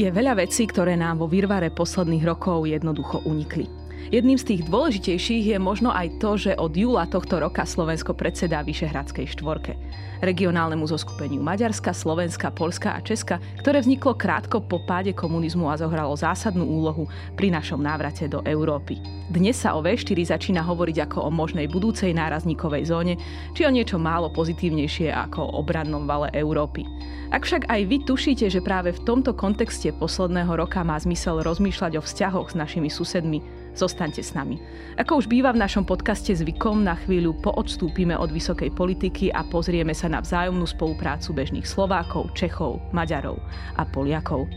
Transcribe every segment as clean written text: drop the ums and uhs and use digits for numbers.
Je veľa vecí, ktoré nám vo virvare posledných rokov jednoducho unikli. Jedným z tých dôležitejších je možno aj to, že od júla tohto roka Slovensko predsedá Vyšehradskej štvorke, regionálnemu zoskupeniu Maďarska, Slovenska, Poľska a Česka, ktoré vzniklo krátko po páde komunizmu a zohralo zásadnú úlohu pri našom návrate do Európy. Dnes sa o V4 začína hovoriť ako o možnej budúcej nárazníkovej zóne, či o niečo málo pozitívnejšie ako o obrannom vale Európy. Ak však aj vy tušíte, že práve v tomto kontexte posledného roka má zmysel rozmýšľať o vzťahoch s našimi susedmi, zostaňte s nami. Ako už býva v našom podcaste zvykom, na chvíľu poodstúpime od vysokej politiky a pozrieme sa na vzájomnú spoluprácu bežných Slovákov, Čechov, Maďarov a Poliakov.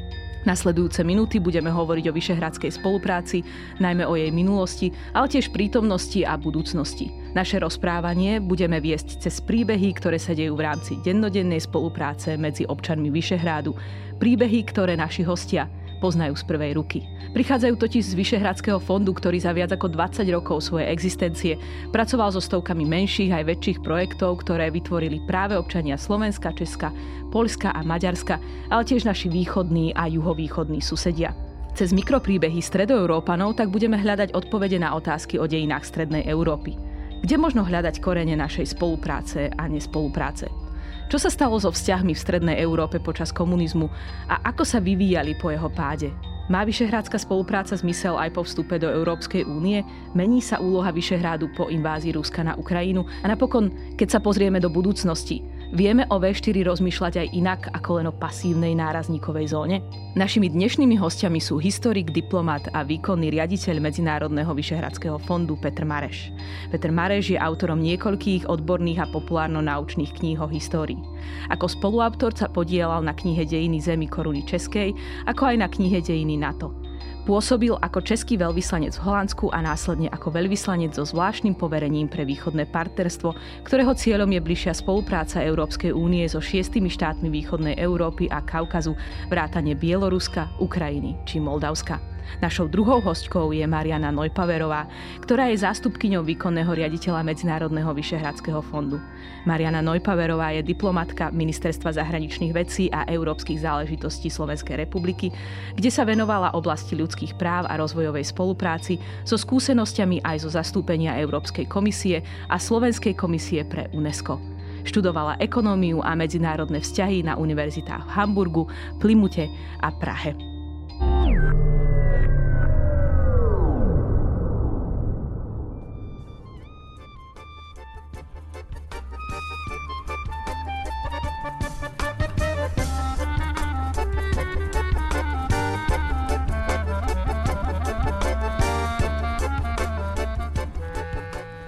Nasledujúce minúty budeme hovoriť o vyšehradskej spolupráci, najmä o jej minulosti, ale tiež prítomnosti a budúcnosti. Naše rozprávanie budeme viesť cez príbehy, ktoré sa dejú v rámci dennodennej spolupráce medzi občanmi Vyšehrádu. Príbehy, ktoré naši hostia poznajú z prvej ruky. Prichádzajú totiž z Vyšehradského fondu, ktorý za viac ako 20 rokov svojej existencie pracoval so stovkami menších aj väčších projektov, ktoré vytvorili práve občania Slovenska, Česka, Poľska a Maďarska, ale tiež naši východní a juhovýchodní susedia. Cez mikropríbehy stredoeurópanov tak budeme hľadať odpovede na otázky o dejinách strednej Európy. Kde možno hľadať korene našej spolupráce a nespolupráce? Čo sa stalo so vzťahmi v strednej Európe počas komunizmu a ako sa vyvíjali po jeho páde? Má vyšehradská spolupráca zmysel aj po vstupe do Európskej únie? Mení sa úloha Vyšehrádu po invázii Ruska na Ukrajinu? A napokon, keď sa pozrieme do budúcnosti, vieme o V4 rozmýšľať aj inak ako len o pasívnej nárazníkovej zóne? Našimi dnešnými hostiami sú historik, diplomat a výkonný riaditeľ Medzinárodného vyšehradského fondu Petr Mareš. Petr Mareš je autorom niekoľkých odborných a populárno-naučných kníh o histórii. Ako spoluautor sa podielal na knihe Dejiny zemi koruny českej, ako aj na knihe Dejiny NATO. Pôsobil ako český veľvyslanec v Holandsku a následne ako veľvyslanec so zvláštnym poverením pre východné partnerstvo, ktorého cieľom je bližšia spolupráca Európskej únie so 6 štátmi východnej Európy a Kaukazu, vrátane Bieloruska, Ukrajiny či Moldavska. Našou druhou hostkou je Mariana Nojpaverová, ktorá je zástupkyňou výkonného riaditeľa Medzinárodného vyšehradského fondu. Mariana Nojpaverová je diplomatka Ministerstva zahraničných vecí a európskych záležitostí Slovenskej republiky, kde sa venovala oblasti ľudských práv a rozvojovej spolupráci so skúsenosťami aj zo zastúpenia Európskej komisie a Slovenskej komisie pre UNESCO. Študovala ekonómiu a medzinárodné vzťahy na univerzitách v Hamburgu, Plymute a Prahe.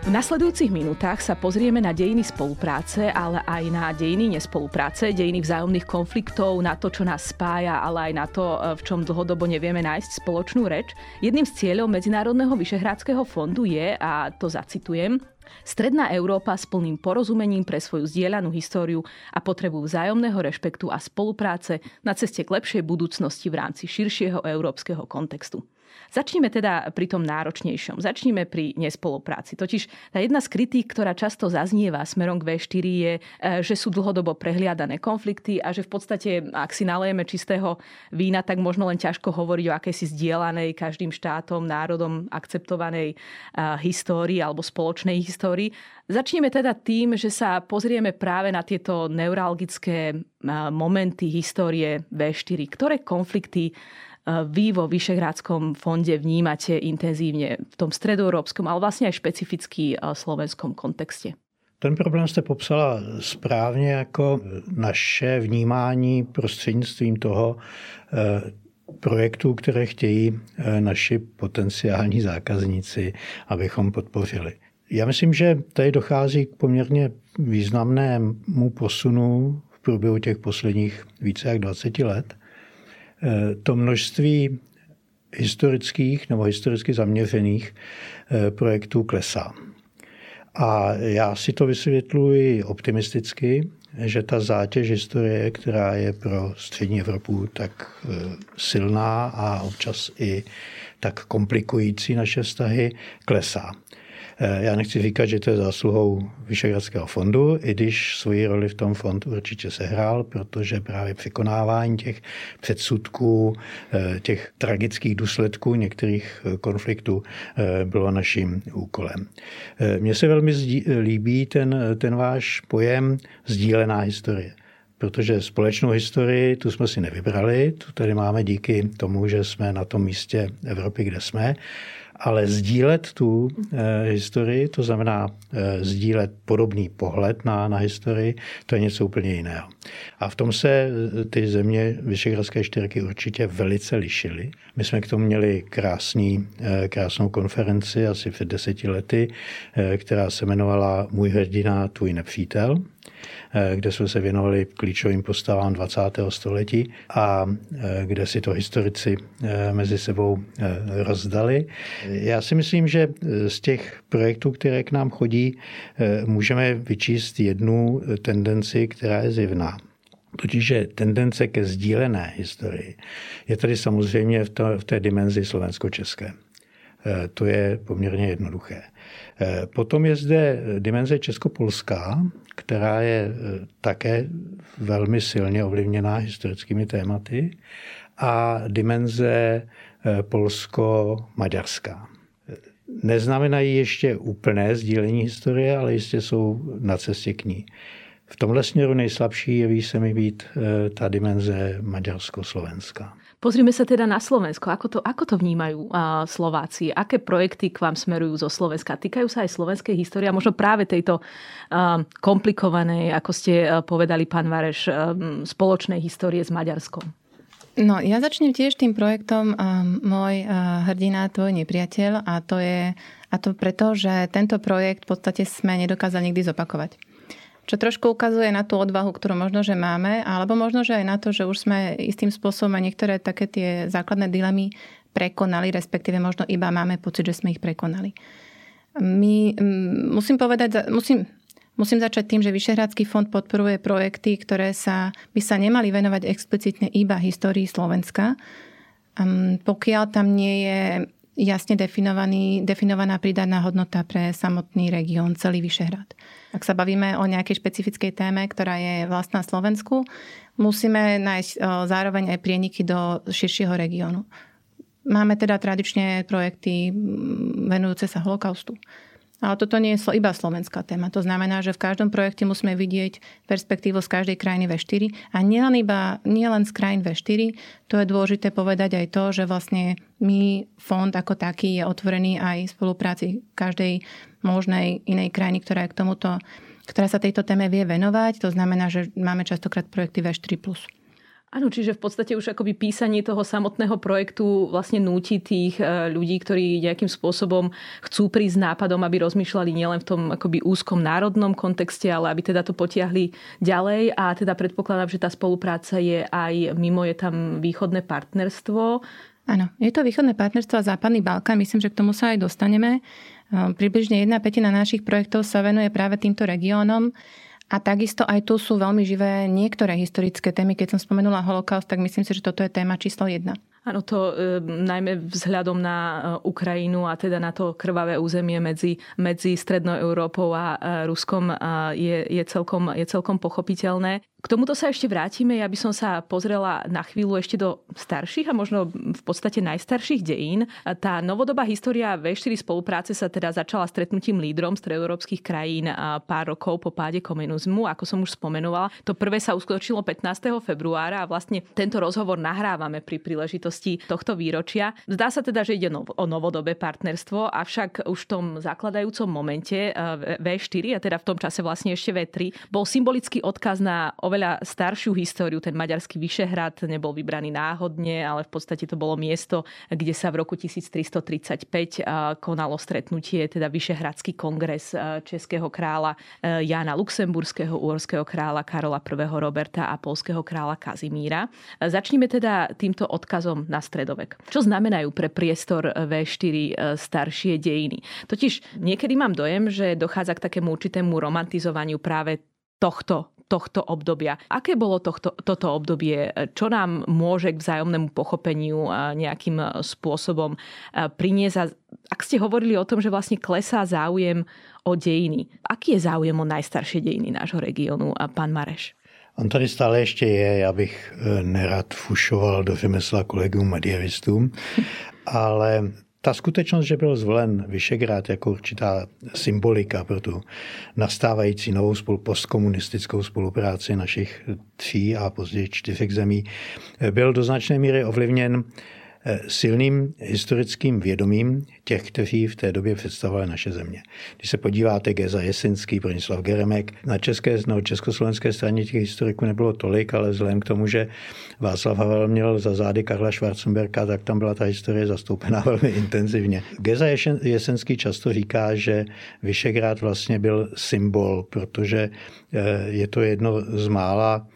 V nasledujúcich minútach sa pozrieme na dejiny spolupráce, ale aj na dejiny nespolupráce, dejiny vzájomných konfliktov, na to, čo nás spája, ale aj na to, v čom dlhodobo nevieme nájsť spoločnú reč. Jedným z cieľov Medzinárodného vyšehradského fondu je, a to zacitujem, Stredná Európa s plným porozumením pre svoju zdieľanú históriu a potrebu vzájomného rešpektu a spolupráce na ceste k lepšej budúcnosti v rámci širšieho európskeho kontextu. Začnime teda pri tom náročnejšom. Začnime pri nespolupráci. Totiž tá jedna z kritík, ktorá často zaznieva smerom k V4 je, že sú dlhodobo prehliadané konflikty a že v podstate, ak si nalejeme čistého vína, tak možno len ťažko hovoriť o akejsi zdieľanej každým štátom, národom akceptovanej histórii alebo spoločnej histórii. Začneme teda tým, že sa pozrieme práve na tieto neuralgické momenty histórie V4. Ktoré konflikty vy vo Vyšehradskom fonde vnímate intenzívne v tom stredoeurópskom, ale vlastne aj špecificky slovenskom kontexte? Ten problém jste popsala správně jako naše vnímání prostřednictvím toho projektů, které chtějí naši potenciální zákazníci, abychom podpořili. Já myslím, že tady dochází k poměrně významnému posunu v průběhu těch posledních více jak 20 let. To množství historických nebo historicky zaměřených projektů klesá. A já si to vysvětluji optimisticky, že ta zátěž historie, která je pro střední Evropu tak silná a občas i tak komplikující naše vztahy, klesá. Já nechci říkat, že to je zásluhou Vyšehradského fondu, i když svoji roli v tom fond určitě sehrál, protože právě překonávání těch předsudků, těch tragických důsledků některých konfliktů bylo naším úkolem. Mně se velmi líbí ten váš pojem sdílená historie. Protože společnou historii, tu jsme si nevybrali, tu tady máme díky tomu, že jsme na tom místě Evropy, kde jsme, ale sdílet tu historii, to znamená sdílet podobný pohled na historii, to je něco úplně jiného. A v tom se ty země Vyšehradské čtyřky určitě velice lišily. My jsme k tomu měli krásnou konferenci asi před 10 lety, která se jmenovala Můj hrdina, tvůj nepřítel, kde jsme se věnovali klíčovým postavám 20. století a kde si to historici mezi sebou rozdali. Já si myslím, že z těch projektů, které k nám chodí, můžeme vyčíst jednu tendenci, která je zjevná. Totiž je tendence ke sdílené historii. Je tady samozřejmě v té dimenzi slovensko-české. To je poměrně jednoduché. Potom je zde dimenze českopolská, která je také velmi silně ovlivněná historickými tématy, a dimenze polsko-maďarská. Neznamenají ještě úplné sdílení historie, ale jistě jsou na cestě k ní. V tomhle směru nejslabší jeví se mi být ta dimenze maďarsko-slovenská. Pozrime sa teda na Slovensko. Ako to vnímajú Slováci? Aké projekty k vám smerujú zo Slovenska? Týkajú sa aj slovenskej histórie a možno práve tejto komplikovanej, ako ste povedali, pán Mareš, spoločnej histórie s Maďarskom? No, ja začnem tiež tým projektom Môj hrdina, tvoj nepriateľ, a to preto, že tento projekt v podstate sme nedokázali nikdy zopakovať. Čo trošku ukazuje na tú odvahu, ktorú možno, že máme, alebo možno, že aj na to, že už sme istým spôsobom aj niektoré také tie základné dilemy prekonali, respektíve možno iba máme pocit, že sme ich prekonali. Musím začať tým, že Vyšehradský fond podporuje projekty, ktoré by sa nemali venovať explicitne iba histórii Slovenska, pokiaľ tam nie je jasne definovaná pridaná hodnota pre samotný región, celý Vyšehrad. Ak sa bavíme o nejakej špecifickej téme, ktorá je vlastná Slovensku, musíme nájsť zároveň aj prieniky do širšieho regiónu. Máme teda tradične projekty venujúce sa holokaustu. Ale toto nie je iba slovenská téma. To znamená, že v každom projekte musíme vidieť perspektívu z každej krajiny V4. A nielen z krajín V4, to je dôležité povedať aj to, že vlastne my, fond ako taký, je otvorený aj spolupráci každej možnej inej krajiny, ktorá sa tejto téme vie venovať. To znamená, že máme častokrát projekty V4+. Áno, čiže v podstate už akoby písanie toho samotného projektu vlastne núti tých ľudí, ktorí nejakým spôsobom chcú prísť nápadom, aby rozmýšľali nielen v tom akoby úzkom národnom kontexte, ale aby teda to potiahli ďalej. A teda predpokladám, že tá spolupráca je aj mimo, je tam východné partnerstvo. Áno, je to východné partnerstvo a Západný Balkán. Myslím, že k tomu sa aj dostaneme. Približne 1/5 našich projektov sa venuje práve týmto regiónom. A takisto aj tu sú veľmi živé niektoré historické témy. Keď som spomenula holokaust, tak myslím si, že toto je téma číslo 1. Áno, to najmä vzhľadom na Ukrajinu a teda na to krvavé územie medzi Strednou Európou a Ruskom je celkom pochopiteľné. K tomuto sa ešte vrátime. Ja by som sa pozrela na chvíľu ešte do starších a možno v podstate najstarších dejín. Tá novodobá história V4 spolupráce sa teda začala stretnutím lídrom stredoeurópskych krajín pár rokov po páde komunizmu, ako som už spomenula. To prvé sa uskutočnilo 15. februára a vlastne tento rozhovor nahrávame pri príležitosti tohto výročia. Zdá sa teda, že ide o novodobé partnerstvo, avšak už v tom zakladajúcom momente V4, a teda v tom čase vlastne ešte V3, bol symbolický odkaz na oveľa staršiu históriu. Ten maďarský Vyšehrad nebol vybraný náhodne, ale v podstate to bolo miesto, kde sa v roku 1335 konalo stretnutie, teda Vyšehradský kongres českého kráľa Jana Luxemburského, uhorského kráľa Karola I. Róberta a poľského kráľa Kazimíra. Začnime teda týmto odkazom na stredovek. Čo znamenajú pre priestor V4 staršie dejiny? Totiž niekedy mám dojem, že dochádza k takému určitému romantizovaniu práve tohto tohto obdobia. Aké bolo toto obdobie? Čo nám môže k vzájomnému pochopeniu nejakým spôsobom priniesť? Ak ste hovorili o tom, že vlastne klesá záujem o dejiny. Aký je záujem o najstaršie dejiny nášho regiónu, pán Mareš? On tady stále ještě je, já bych nerad fušoval do řemesla kolegům medievistům, ale ta skutečnost, že byl zvolen Vyšegrád jako určitá symbolika pro tu nastávající novou postkomunistickou spolupráci našich 3 a později 4 zemí, byl do značné míry ovlivněn silným historickým vědomím těch, kteří v té době představovali naše země. Když se podíváte, Géza Jeszenszky, Bronislav Geremek, na československé straně těch historiků nebylo tolik, ale vzhledem k tomu, že Václav Havel měl za zády Karla Schwarzenberga, tak tam byla ta historie zastoupená velmi intenzivně. Géza Jeszenszky často říká, že Vyšegrád vlastně byl symbol, protože je to jedno z mála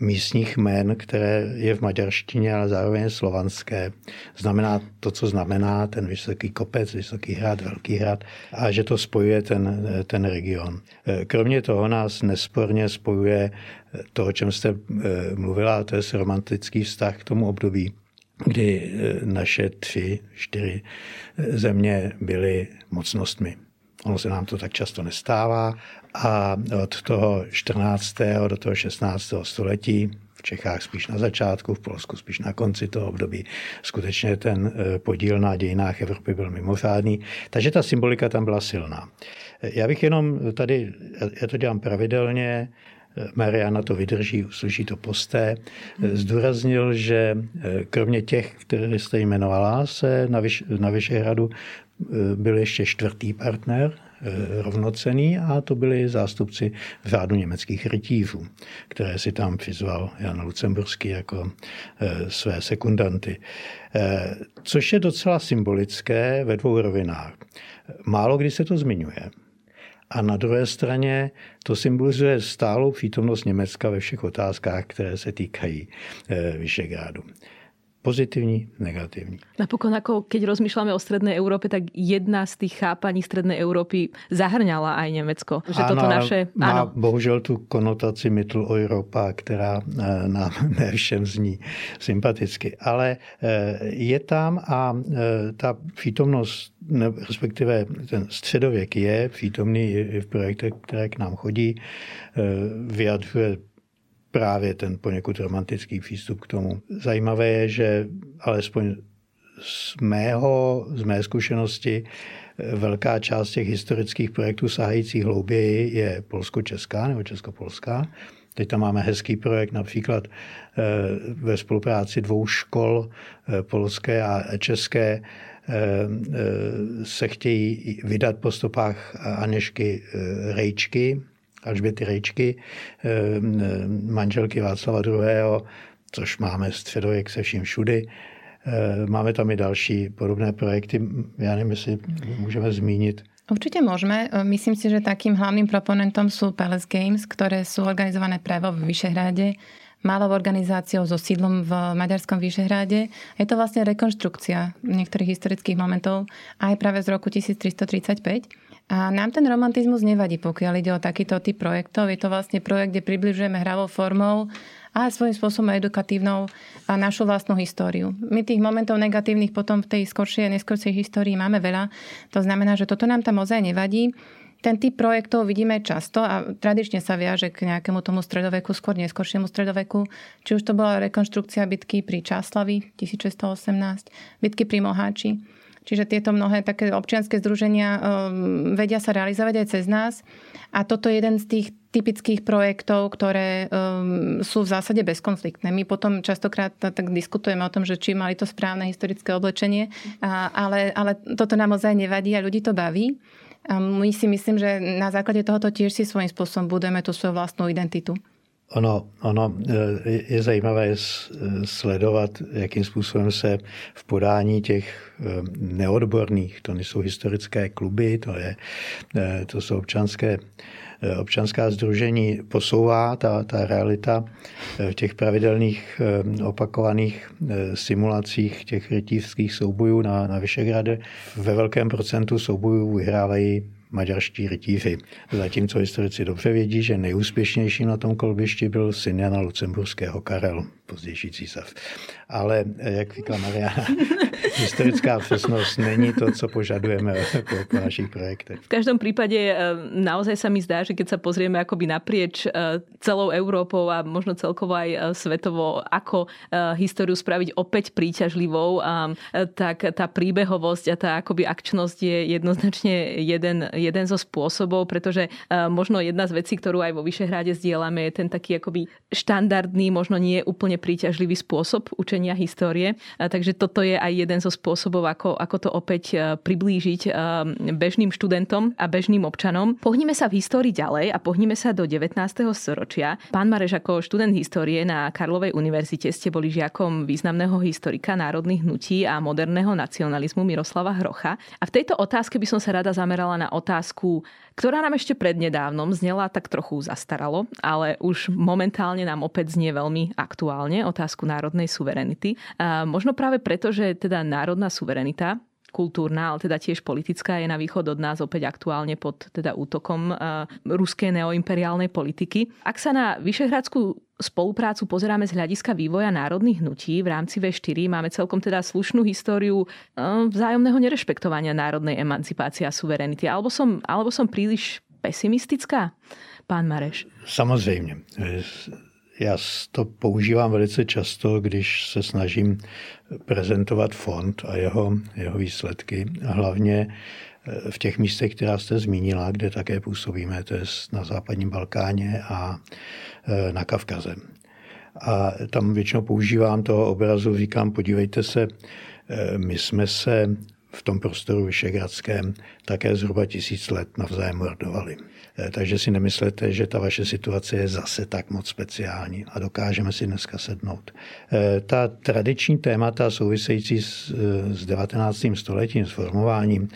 místních jmen, které je v maďarštině, ale zároveň slovanské. Znamená to, co znamená ten vysoký kopec, vysoký hrad, velký hrad a že to spojuje ten region. Kromě toho nás nesporně spojuje to, o čem jste mluvila, to je romantický vztah k tomu období, kdy naše 3, 4 země byly mocnostmi. Ono se nám to tak často nestává a od toho 14. do toho 16. století, v Čechách spíš na začátku, v Polsku spíš na konci toho období, skutečně ten podíl na dějinách Evropy byl mimořádný, takže ta symbolika tam byla silná. Já bych jenom tady, já to dělám pravidelně, Mariana to vydrží, uslyší to posté, zdůraznil, že kromě těch, které jste jmenovala, se na Vyšehradu byl ještě 4. partner rovnocenný a to byli zástupci řádu německých rytířů, které si tam přizval Jan Luxemburský jako své sekundanty. Což je docela symbolické ve 2 rovinách. Málo kdy se to zmiňuje. A na druhé straně to symbolizuje stálou přítomnost Německa ve všech otázkách, které se týkají Vyšegrádu. Pozitívny, negatívny. Napokon, ako keď rozmýšľame o Strednej Európe, tak jedna z tých chápaní Strednej Európy zahrňala aj Nemecko. Že áno, toto naše... Má bohužel tú konotáciu Mitteleuropa, ktorá nám nevšem zní sympaticky. Ale je tam a tá prítomnosť, respektíve ten středověk je přítomný i v projektech, které k nám chodí, vyjadřuje právě ten poněkud romantický přístup k tomu. Zajímavé je, že alespoň z mé zkušenosti velká část těch historických projektů sahajících hlouběji je polsko-česká nebo česko-polská. Teď tam máme hezký projekt například ve spolupráci 2 škol, polské a české, se chtějí vydat po stopách Anežky Rejčky, Alžběty Rejčky, manželky Václava II., což máme středověk se vším všudy. Máme tam i další podobné projekty. Já nevím, jestli můžeme zmínit. Určite môžeme. Myslím si, že takým hlavným proponentom sú Palace Games, ktoré sú organizované práve v Vyšehráde, malou organizáciou so sídlom v maďarskom Vyšehráde. Je to vlastne rekonštrukcia niektorých historických momentov aj práve z roku 1335. A nám ten romantizmus nevadí, pokiaľ ide o takýto typ projektov. Je to vlastne projekt, kde približujeme hravou formou a svojím spôsobom edukatívnou a našu vlastnú históriu. My tých momentov negatívnych potom v tej skoršej a neskoršej histórii máme veľa. To znamená, že toto nám tam ozaj nevadí. Ten typ projektov vidíme často a tradične sa viaže k nejakému tomu stredoveku, skôr neskoršiemu stredoveku. Či už to bola rekonštrukcia bitky pri Čáslavi 1618, bitky pri Moháči. Čiže tieto mnohé také občianske združenia vedia sa realizovať aj cez nás. A toto je jeden z tých typických projektov, ktoré sú v zásade bezkonfliktné. My potom častokrát tak diskutujeme o tom, že či mali to správne historické oblečenie, ale toto nám ozaj nevadí a ľudí to baví. A my si myslím, že na základe tohoto tiež si svojím spôsobom budujeme tú svoju vlastnú identitu. Ono je zajímavé sledovat, jakým způsobem se v podání těch neodborných, to nejsou historické kluby, to jsou občanská sdružení, posouvá ta realita v těch pravidelných opakovaných simulacích těch rytířských soubojů na Vyšehradě. Ve velkém procentu soubojů vyhrávají maďarští rytíři. Zatímco historici dobře vědí, že nejúspěšnější na tom kolbišti byl syn Jana Lucemburského Karel, pozdější císař. Ale, jak říká Mariana, historická přesnost není to, co požadujeme po našich projektech. V každom prípade naozaj sa mi zdá, že keď sa pozrieme akoby naprieč celou Európou a možno celkovo aj svetovo, ako históriu spraviť opäť príťažlivou, tak tá príbehovosť a tá akoby akčnosť je jednoznačne jeden zo spôsobov, pretože možno jedna z vecí, ktorú aj vo Vyšehrade zdieľame, je ten taký akoby štandardný, možno nie úplne príťažlivý spôsob učenia histórie. Takže toto je aj jeden zo spôsobov, ako to opäť priblížiť bežným študentom a bežným občanom. Pohnime sa v histórii ďalej a pohnime sa do 19. storočia. Pán Mareš, ako študent histórie na Karlovej univerzite ste boli žiakom významného historika národných hnutí a moderného nacionalizmu Miroslava Hrocha. A v tejto otázke by som sa rada zamerala na otázku, ktorá nám ešte prednedávnom znela tak trochu zastaralo, ale už momentálne nám opäť znie veľmi aktuálne, otázku národnej suverenity. Možno práve preto, že teda národná suverenita kultúrna, ale teda tiež politická, je na východ od nás opäť aktuálne pod teda útokom ruskej neoimperiálnej politiky. Ak sa na Vyšehradskú spoluprácu pozeráme z hľadiska vývoja národných hnutí v rámci V4, máme celkom teda slušnú históriu vzájomného nerešpektovania národnej emancipácie a suverenity. Alebo som príliš pesimistická, pán Mareš? Samozrejme. Já to používám velice často, když se snažím prezentovat fond a jeho výsledky. Hlavně v těch místech, která jste zmínila, kde také působíme, to je na západním Balkáně a na Kavkaze. A tam většinou používám toho obrazu, říkám, podívejte se, my jsme se v tom prostoru vyšehradském také zhruba 1000 let navzájem mordovali. Takže si nemyslete, že ta vaše situace je zase tak moc speciální a dokážeme si dneska sednout. Ta tradiční témata související s 19. stoletím, s formováním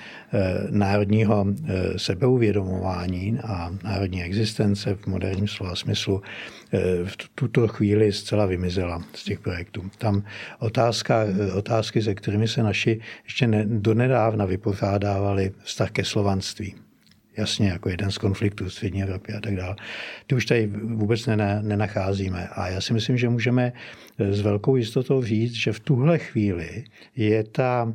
národního sebeuvědomování a národní existence v moderním slova smyslu v tuto chvíli zcela vymizela z těch projektů. Tam otázky, se kterými se naši ještě donedávna vypořádávali, vztah ke slovanství. Jasně, jako jeden z konfliktů střední Evropy a tak dále. Ty už tady vůbec nenacházíme. A já si myslím, že můžeme s velkou jistotou říct, že v tuhle chvíli je ta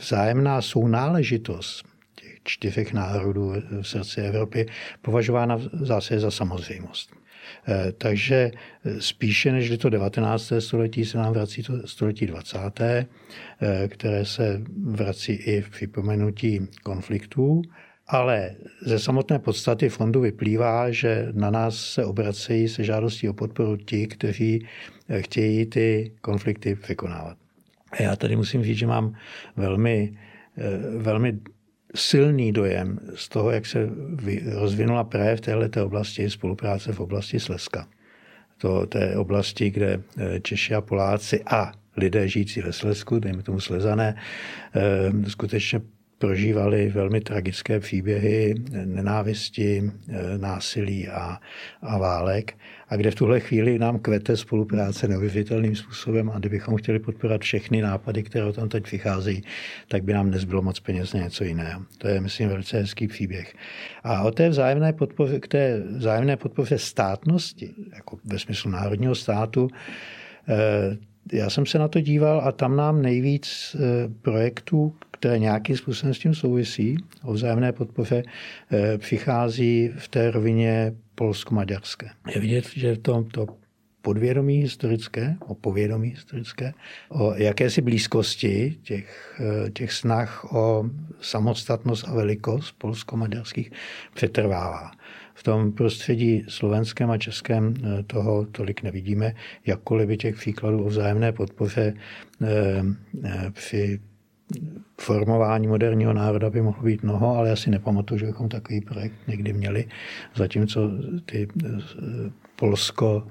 vzájemná sounáležitost těch 4 národů v srdci Evropy považována v zásadě za samozřejmost. Takže spíše než to 19. století se nám vrací to století 20., které se vrací i v připomenutí konfliktů, ale ze samotné podstaty fondu vyplývá, že na nás se obracejí se žádostí o podporu ti, kteří chtějí ty konflikty překonávat. A já tady musím říct, že mám velmi silný dojem z toho, jak se rozvinula právě v této oblasti spolupráce v oblasti Slezska. To je oblasti, kde Češi a Poláci a lidé žijící ve Slezsku, dejme tomu Slezané, skutečně prožívali velmi tragické příběhy nenávisti, násilí a válek. A kde v tuhle chvíli nám kvete spolupráce neuvěřitelným způsobem a kdybychom chtěli podporovat všechny nápady, které tam teď vycházejí, tak by nám nezbylo moc peněz na něco jiného. To je, myslím, velice hezký příběh. A o té vzájemné podpoře, k té vzájemné podpoře státnosti, jako ve smyslu národního státu, já jsem se na to díval a tam nám nejvíc projektů, které nějakým způsobem s tím souvisí, o vzájemné podpoře, přichází v té rovině polsko-maďarské. Je vidět, že to podvědomí historické, o povědomí historické, o jakési blízkosti těch snah o samostatnost a velikost polsko-maďarských přetrvává. V tom prostředí slovenském a českém toho tolik nevidíme, jakkoliv by těch příkladů o vzájemné podpoře při formování moderního národa by mohlo být mnoho, ale já si nepamatuju, že bychom takový projekt někdy měli, zatímco ty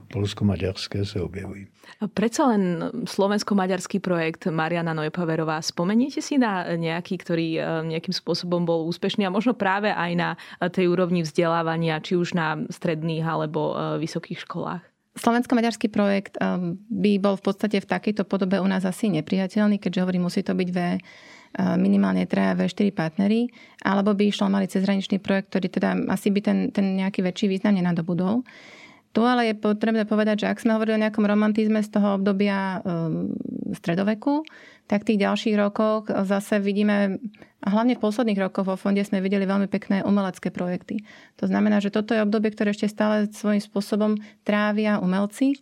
polsko-maďarské se objevují. Predsa len slovensko-maďarský projekt Mariana Nojpaverová. Spomeniete si na nejaký, ktorý nejakým spôsobom bol úspešný a možno práve aj na tej úrovni vzdelávania, či už na stredných alebo vysokých školách? Slovensko-maďarský projekt by bol v podstate v takejto podobe u nás asi nepriateľný, keďže hovorím, musí to byť minimálne traja V4 partneri, alebo by išlo malý cezhraničný projekt, ktorý teda asi by ten nejaký väčší význam nenadobudol. Tu ale je potrebné povedať, že ak sme hovorili o nejakom romantizme z toho obdobia stredoveku, tak v tých ďalších rokoch zase vidíme, a hlavne v posledných rokoch vo fonde sme videli veľmi pekné umelecké projekty. To znamená, že toto je obdobie, ktoré ešte stále svojím spôsobom trávia umelci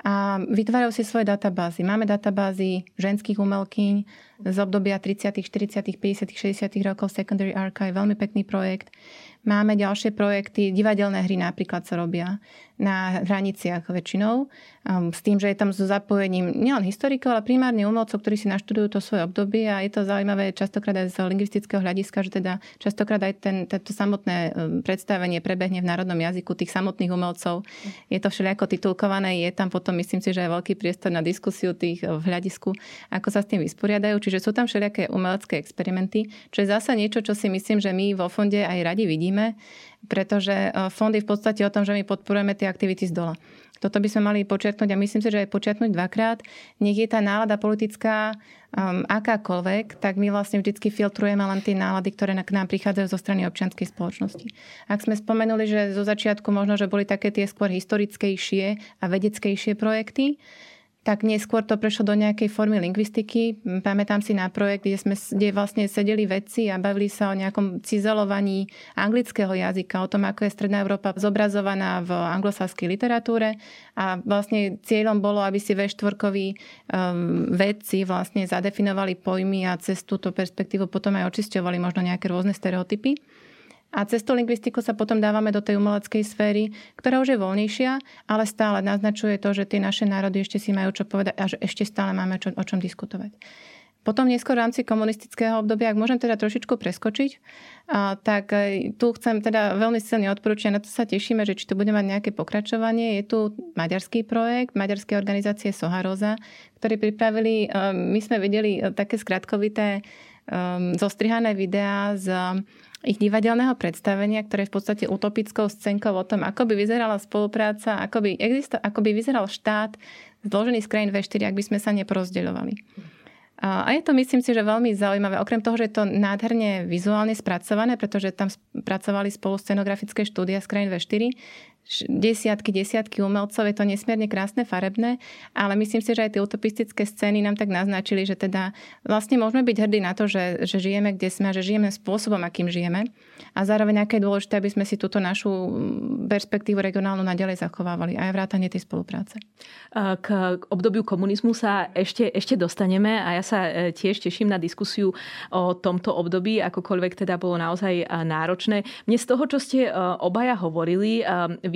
a vytvárajú si svoje databázy. Máme databázy ženských umelkyň z obdobia 30., 40., 50., 60. rokov, Secondary Archive, veľmi pekný projekt. Máme ďalšie projekty, divadelné hry napríklad sa robia na hraniciach väčšinou, s tým, že je tam so zapojením nielen historikov, ale primárne umelcov, ktorí si naštudujú to svoje obdobie, a je to zaujímavé častokrát aj z lingvistického hľadiska, že teda častokrát aj toto samotné predstavenie prebehne v národnom jazyku tých samotných umelcov. Je to všelijako titulkované, je tam potom, myslím si, že je veľký priestor na diskusiu tých v hľadisku, ako sa s tým vysporiadajú, čiže sú tam všelijaké umelecké experimenty, čo je zasa niečo, čo si myslím, že my vo fonde aj radi vidíme, pretože fond je v podstate o tom, že my podporujeme tie aktivity z dola. Toto by sme mali počiarknúť a myslím si, že aj počiarknúť dvakrát. Nech je tá nálada politická akákoľvek, tak my vlastne vždycky filtrujeme len tie nálady, ktoré k nám prichádzajú zo strany občianskej spoločnosti. Ak sme spomenuli, že zo začiatku možno, že boli také tie skôr historickejšie a vedeckejšie projekty, tak neskôr to prešlo do nejakej formy lingvistiky. Pamätám si na projekt, kde vlastne sedeli vedci a bavili sa o nejakom cizelovaní anglického jazyka, o tom, ako je Stredná Európa zobrazovaná v anglosaskej literatúre. A vlastne cieľom bolo, aby si V4-koví vedci vlastne zadefinovali pojmy a cez túto perspektívu potom aj očisťovali možno nejaké rôzne stereotypy. A cez tú lingvistiku sa potom dávame do tej umeleckej sféry, ktorá už je voľnejšia, ale stále naznačuje to, že tie naše národy ešte si majú čo povedať a že ešte stále máme o čom diskutovať. Potom neskôr v rámci komunistického obdobia, ak môžem teda trošičku preskočiť, tak tu chcem teda veľmi silne odporúčiť, na to sa tešíme, že či to bude mať nejaké pokračovanie. Je tu maďarský projekt, maďarskej organizácie Soharoza, ktorý pripravili, my sme videli také skratkovité zostrihané videá z ich divadelného predstavenia, ktoré je v podstate utopickou scénkou o tom, ako by vyzerala spolupráca, ako by vyzeral štát zložený z krajín V4, ak by sme sa neporozdeľovali. A je to, myslím si, že veľmi zaujímavé. Okrem toho, že je to nádherne vizuálne spracované, pretože tam pracovali spolu scenografické štúdia z krajín V4, desiatky umelcov, je to nesmierne krásne, farebné, ale myslím si, že aj tie utopistické scény nám tak naznačili, že teda vlastne môžeme byť hrdí na to, že žijeme, kde sme, že žijeme spôsobom, akým žijeme, a zároveň aké je dôležité, aby sme si túto našu perspektívu regionálnu naďalej zachovávali, aj vrátane tej spolupráce. K obdobiu komunizmu sa ešte dostaneme a ja sa tiež teším na diskusiu o tomto období, akokoľvek teda bolo naozaj náročné. Mne z toho, čo ste obaja hovorili,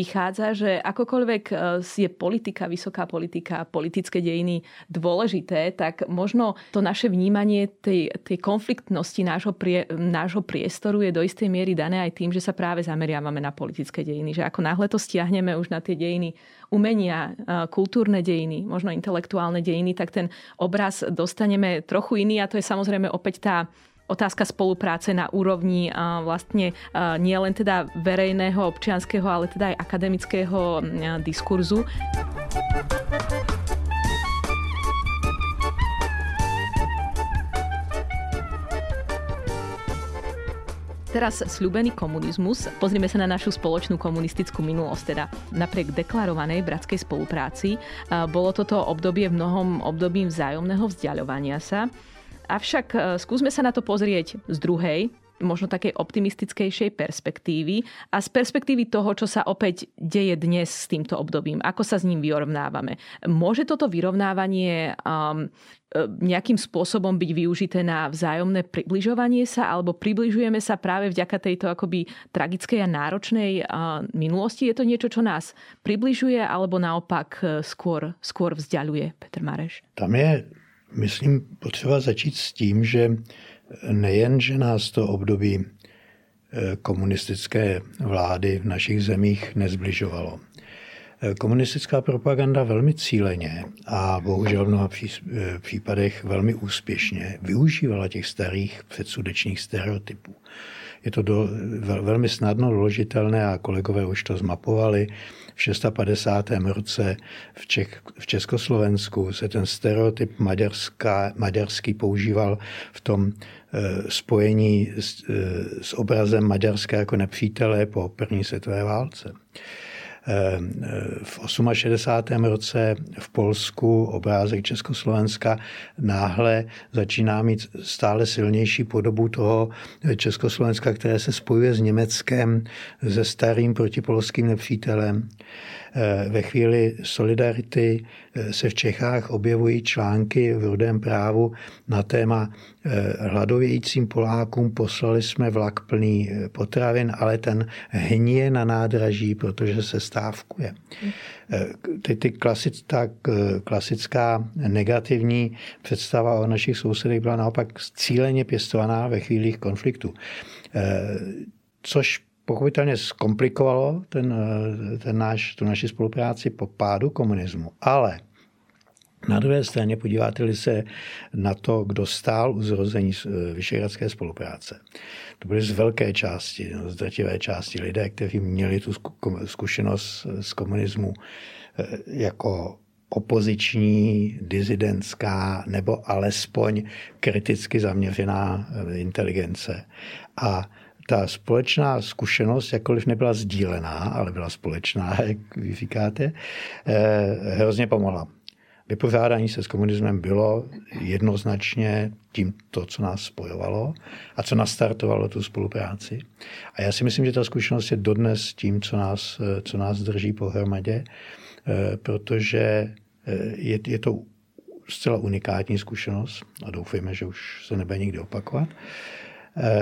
vychádza, že akokoľvek je politika, vysoká politika, politické dejiny dôležité, tak možno to naše vnímanie tej konfliktnosti nášho priestoru je do istej miery dané aj tým, že sa práve zameriavame na politické dejiny. Že ako náhle to stiahneme už na tie dejiny umenia, kultúrne dejiny, možno intelektuálne dejiny, tak ten obraz dostaneme trochu iný, a to je samozrejme opäť tá otázka spolupráce na úrovni vlastne nie len teda verejného, občianskeho, ale teda aj akademického diskurzu. Teraz sľúbený komunizmus. Pozrime sa na našu spoločnú komunistickú minulosť. Teda napriek deklarovanej bratskej spolupráci bolo toto obdobie v mnohom obdobím vzájomného vzdiaľovania sa. Avšak skúsme sa na to pozrieť z druhej, možno takej optimistickejšej perspektívy a z perspektívy toho, čo sa opäť deje dnes s týmto obdobím. Ako sa s ním vyrovnávame? Môže toto vyrovnávanie nejakým spôsobom byť využité na vzájomné približovanie sa, alebo približujeme sa práve vďaka tejto akoby tragickej a náročnej minulosti? Je to niečo, čo nás približuje, alebo naopak skôr vzdialuje? Petr Mareš. Tam je, myslím, potřeba začít s tím, že nejen, že nás to období komunistické vlády v našich zemích nezbližovalo, komunistická propaganda velmi cíleně a bohužel v mnoha případech velmi úspěšně využívala těch starých předsudečných stereotypů. Je to velmi snadno doložitelné a kolegové už to zmapovali. V 56. roce v Československu se ten stereotyp maďarský používal v tom spojení s obrazem Maďarska jako nepřítele po první světové válce. V 68. roce v Polsku obrázek Československa náhle začíná mít stále silnější podobu toho Československa, které se spojuje s Německem, se starým protipolským nepřítelem. Ve chvíli solidarity se v Čechách objevují články v Rudém právu na téma hladovějícím Polákům poslali jsme vlak plný potravin, ale ten hníje na nádraží, protože se stávkuje. Ta klasická negativní představa o našich sousedech byla naopak cíleně pěstovaná ve chvílích konfliktu. Což pochopitelně zkomplikovalo tu naši spolupráci po pádu komunismu. Ale na druhé straně, podíváte-li se na to, kdo stál u zrození vyšehradské spolupráce. To byly z velké části, z drtivé části lidé, kteří měli tu zkušenost z komunismu jako opoziční, dizidentská nebo alespoň kriticky zaměřená inteligence. A ta společná zkušenost, jakkoliv nebyla sdílená, ale byla společná, jak vy říkáte, hrozně pomohla. Vypořádání se s komunismem bylo jednoznačně to, co nás spojovalo a co nastartovalo tu spolupráci. A já si myslím, že ta zkušenost je dodnes tím, co nás drží pohromadě, protože je to zcela unikátní zkušenost a doufejme, že už se nebude nikdy opakovat.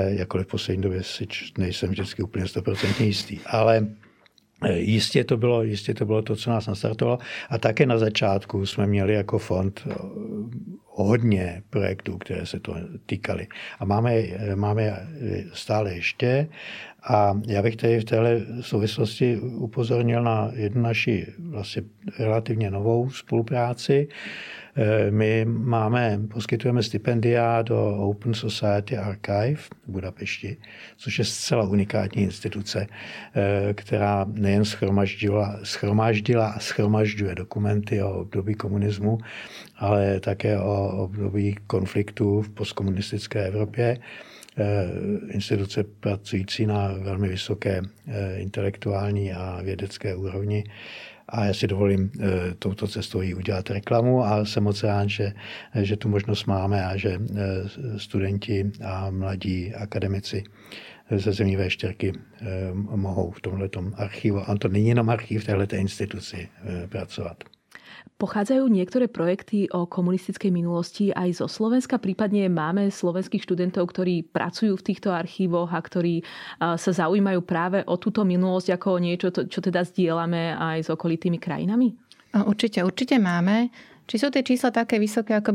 Jakkoliv v poslední době si nejsem vždycky úplně 100% jistý, ale jistě to bylo to, co nás nastartovalo. A také na začátku jsme měli jako fond hodně projektů, které se to týkaly. A máme stále ještě. A já bych tady v téhle souvislosti upozornil na jednu naši vlastně relativně novou spolupráci. My poskytujeme stipendia do Open Society Archive v Budapešti, což je zcela unikátní instituce, která nejen shromaždila a shromažďuje dokumenty o období komunismu, ale také o období konfliktů v postkomunistické Evropě. Instituce pracující na velmi vysoké intelektuální a vědecké úrovni. A já si dovolím touto cestou jí udělat reklamu a jsem moc rád, že tu možnost máme a že studenti a mladí akademici ze Zemí V4 mohou v tomhletom archivu, a to není jenom archiv, v téhleté instituci pracovat. Pochádzajú niektoré projekty o komunistickej minulosti aj zo Slovenska, prípadne máme slovenských študentov, ktorí pracujú v týchto archívoch a ktorí sa zaujímajú práve o túto minulosť ako niečo, čo teda zdieľame aj s okolitými krajinami? Určite máme. Či sú tie čísla také vysoké, ako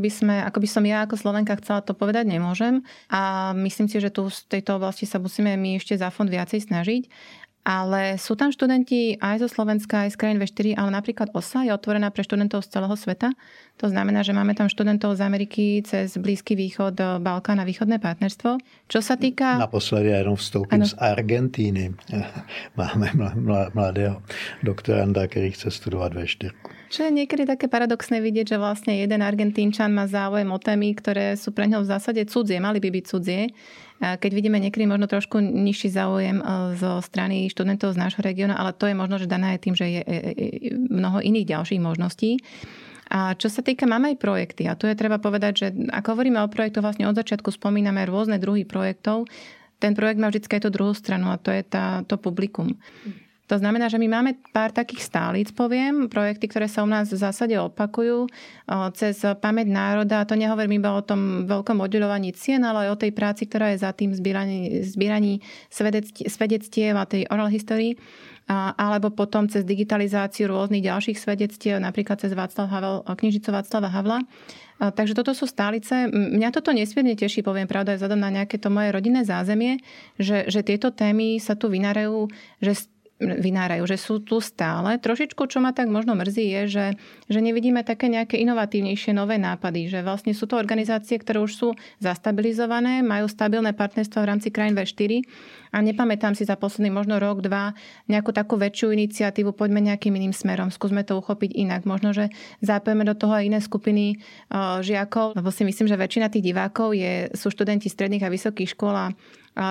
by som ja ako Slovenka chcela, to povedať nemôžem. A myslím si, že tu z tejto oblasti sa musíme my ešte za fond viacej snažiť. Ale sú tam študenti aj zo Slovenska, aj z krajín V4, ale napríklad OSA je otvorená pre študentov z celého sveta. To znamená, že máme tam študentov z Ameriky cez Blízky východ, Balkán a východné partnerstvo. Čo sa týka... Naposledy ja jenom vstoupím z Argentíny. Máme mladého doktoranda, ktorý chce studovať V4. Čo je niekedy také paradoxné vidieť, že vlastne jeden Argentínčan má záujem o témy, ktoré sú pre ňoho v zásade cudzie, mali by byť cudzie. Keď vidíme niekedy možno trošku nižší záujem zo strany študentov z nášho regiónu, ale to je možno, že dané aj tým, že je mnoho iných ďalších možností. A čo sa týka, máme aj projekty. A tu je treba povedať, že ako hovoríme o projektoch, vlastne od začiatku spomíname rôzne druhy projektov. Ten projekt má vždy aj tú druhú stranu a to je to publikum. To znamená, že my máme pár takých stálíc, poviem, projekty, ktoré sa u nás v zásade opakujú cez pamäť národa. To nehovorím iba o tom veľkom oddeľovaní cien, ale aj o tej práci, ktorá je za tým zbieraní svedectiev a tej oral history. Alebo potom cez digitalizáciu rôznych ďalších svedectiev, napríklad cez knižnicu Václava Havla. Takže toto sú stálice. Mňa toto nesmierne teší, poviem pravda, aj vzhľadom na nejaké to moje rodinné zázemie, že tieto témy sa tu vynárajú, že vynárajú, že sú tu stále. Trošičku, čo ma tak možno mrzí, je, že nevidíme také nejaké inovatívnejšie nové nápady, že vlastne sú to organizácie, ktoré už sú zastabilizované, majú stabilné partnerstvo v rámci krajín V4 a nepamätám si za posledný možno rok, dva nejakú takú väčšiu iniciatívu, poďme nejakým iným smerom, skúsme to uchopiť inak. Možno, že zapojeme do toho aj iné skupiny žiakov, lebo si myslím, že väčšina tých divákov sú študenti stredných a vysokých škôl a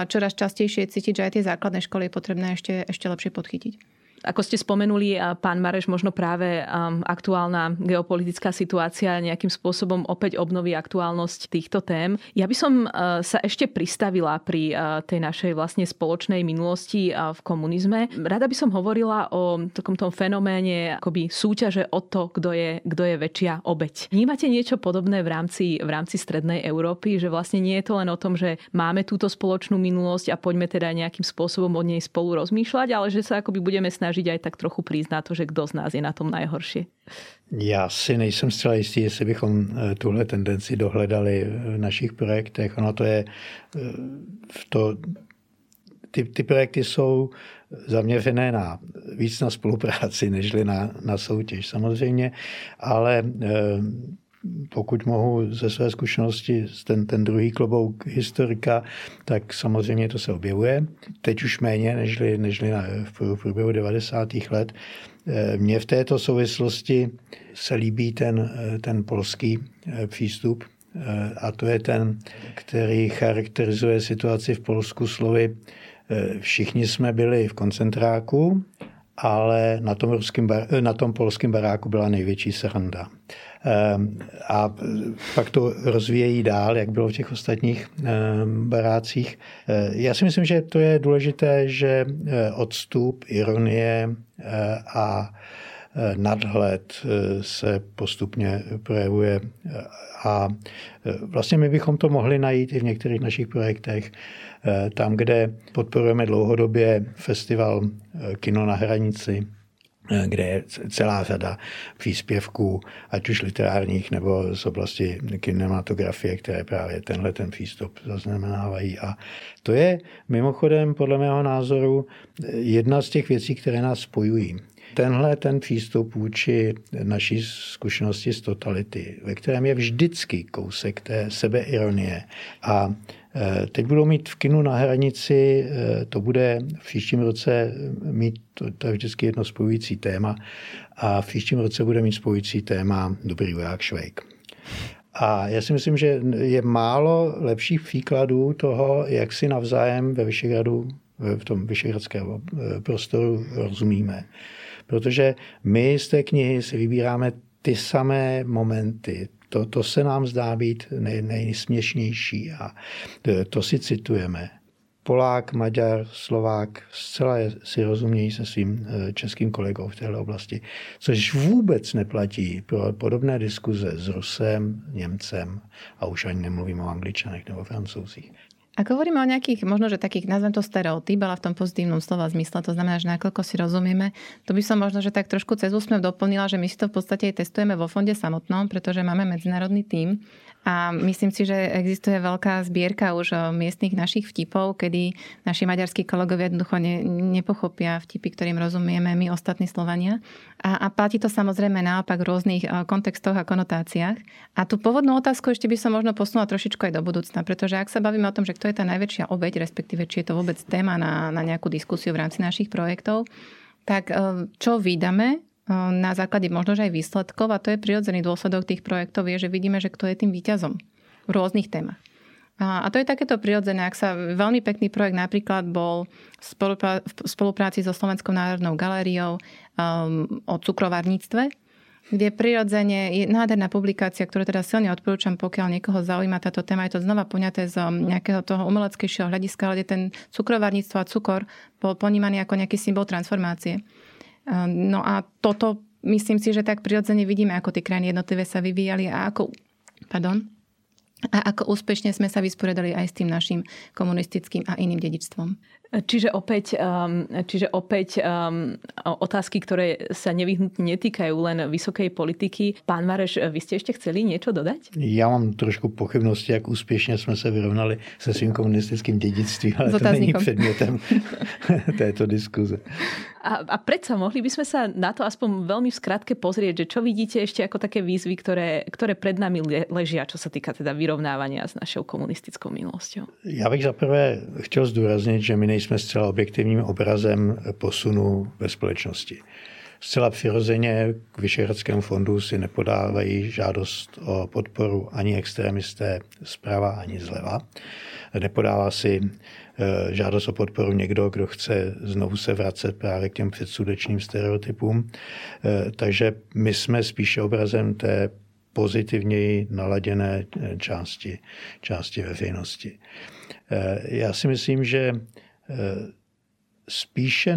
čoraz častejšie cítiť, že aj tie základné školy je potrebné ešte lepšie podchytiť. Ako ste spomenuli, pán Mareš, možno práve aktuálna geopolitická situácia nejakým spôsobom opäť obnoví aktuálnosť týchto tém. Ja by som sa ešte pristavila pri tej našej vlastne spoločnej minulosti v komunizme. Rada by som hovorila o takomto fenoméne akoby súťaže o to, kto je väčšia obeť. Vnímate niečo podobné v rámci strednej Európy, že vlastne nie je to len o tom, že máme túto spoločnú minulosť a poďme teda nejakým spôsobom od nej spolu rozmýšľať, ale že sa akoby budeme snažiť aj tak trochu priznať to, že kdo z nás je na tom najhorší. Já si nejsem zcela jistý, jestli bychom tuhle tendenci dohledali v našich projektech. Ono to je ty projekty jsou zaměřené víc na spolupráci, nežli na soutěž samozřejmě, ale pokud mohu ze své zkušenosti ten druhý klobouk historika, tak samozřejmě to se objevuje. Teď už méně, nežli v průběhu 90. let. Mně v této souvislosti se líbí ten polský přístup a to je ten, který charakterizuje situaci v Polsku slovy. Všichni jsme byli v koncentráku, ale na tom polském baráku byla největší sranda. A pak to rozvíjejí dál, jak bylo v těch ostatních barácích. Já si myslím, že to je důležité, že odstup, ironie a nadhled se postupně projevuje a vlastně my bychom to mohli najít i v některých našich projektech, tam, kde podporujeme dlouhodobě festival Kino na hranici, kde je celá řada příspěvků, ať už literárních nebo z oblasti kinematografie, které právě tenhle ten přístup zaznamenávají. A to je mimochodem podle mého názoru jedna z těch věcí, které nás spojují. Tenhle ten přístup vůči naší zkušenosti z totality, ve kterém je vždycky kousek té sebeironie. A teď budou mít v Kinu na hranici, to bude v příštím roce mít, to je vždycky jedno spojující téma, a v příštím roce bude mít spojující téma Dobrý voják Švejk. A já si myslím, že je málo lepších příkladů toho, jak si navzájem ve Vyšehradu, v tom vyšehradském prostoru rozumíme. Protože my z té knihy si vybíráme ty samé momenty. To se nám zdá být nejsměšnější a to si citujeme. Polák, Maďar, Slovák zcela si rozumějí se svým českým kolegou v této oblasti, což vůbec neplatí pro podobné diskuze s Rusem, Němcem a už ani nemluvím o Angličanech nebo Francouzích. Ak hovoríme o nejakých, možno, že takých, nazvem to stereotyp, ale v tom pozitívnom slova zmysle, to znamená, že nakoľko si rozumieme, to by som možno, že tak trošku cez úsmev doplnila, že my si to v podstate aj testujeme vo fonde samotnom, pretože máme medzinárodný tím a myslím si, že existuje veľká zbierka už miestnych našich vtipov, kedy naši maďarskí kolegovia jednoducho nepochopia vtipy, ktorým rozumieme my ostatní Slovania. A platí to samozrejme naopak v rôznych kontextoch a konotáciách. A tú pôvodnú otázku ešte by som možno posunula trošičku aj do budúcna, pretože ak sa bavíme o tom, že to je tá najväčšia obeť, respektíve či je to vôbec téma na nejakú diskusiu v rámci našich projektov, tak čo vydáme na základe možno aj výsledkov, a to je prirodzený dôsledok tých projektov, je, že vidíme, že kto je tým víťazom v rôznych témach. A to je takéto prirodzené, ak sa veľmi pekný projekt napríklad bol v spolupráci so Slovenskou národnou galériou o cukrovarníctve, kde prirodzene je nádherná publikácia, ktorú teda silne odporúčam, pokiaľ niekoho zaujíma táto téma. Je to znova poňaté z nejakého toho umeleckejšieho hľadiska, ale je ten cukrovarníctvo a cukor bol ponímaný ako nejaký symbol transformácie. No a toto myslím si, že tak prirodzene vidíme, ako tie krajiny jednotlivé sa vyvíjali a ako úspešne sme sa vysporiadali aj s tým našim komunistickým a iným dedičstvom. Čiže opäť otázky, ktoré sa nevyhnutne netýkajú len vysokej politiky. Pán Mareš, vy ste ešte chceli niečo dodať? Ja mám trošku pochybnosti, jak úspěšně jsme se vyrovnali se svým komunistickým dědictvím, ale to není předmětem této diskuze. A predsa mohli by sme sa na to aspoň veľmi v skratke pozrieť, že čo vidíte ešte ako také výzvy, ktoré pred nami ležia, čo sa týka teda vyrovnávania s našou komunistickou minulosťou? Ja bych zaprvé chtěl zdůraznit, že my nejsme zcela objektivním obrazem posunu ve společnosti. Zcela přirozeně k Vyšehradskému fondu si nepodávají žádost o podporu ani extremisté zprava, ani zleva. Nepodává si žádost o podporu někdo, kdo chce znovu se vracet právě k těm předsudečným stereotypům. Takže my jsme spíše obrazem té pozitivněji naladěné části veřejnosti. Já si myslím, že spíše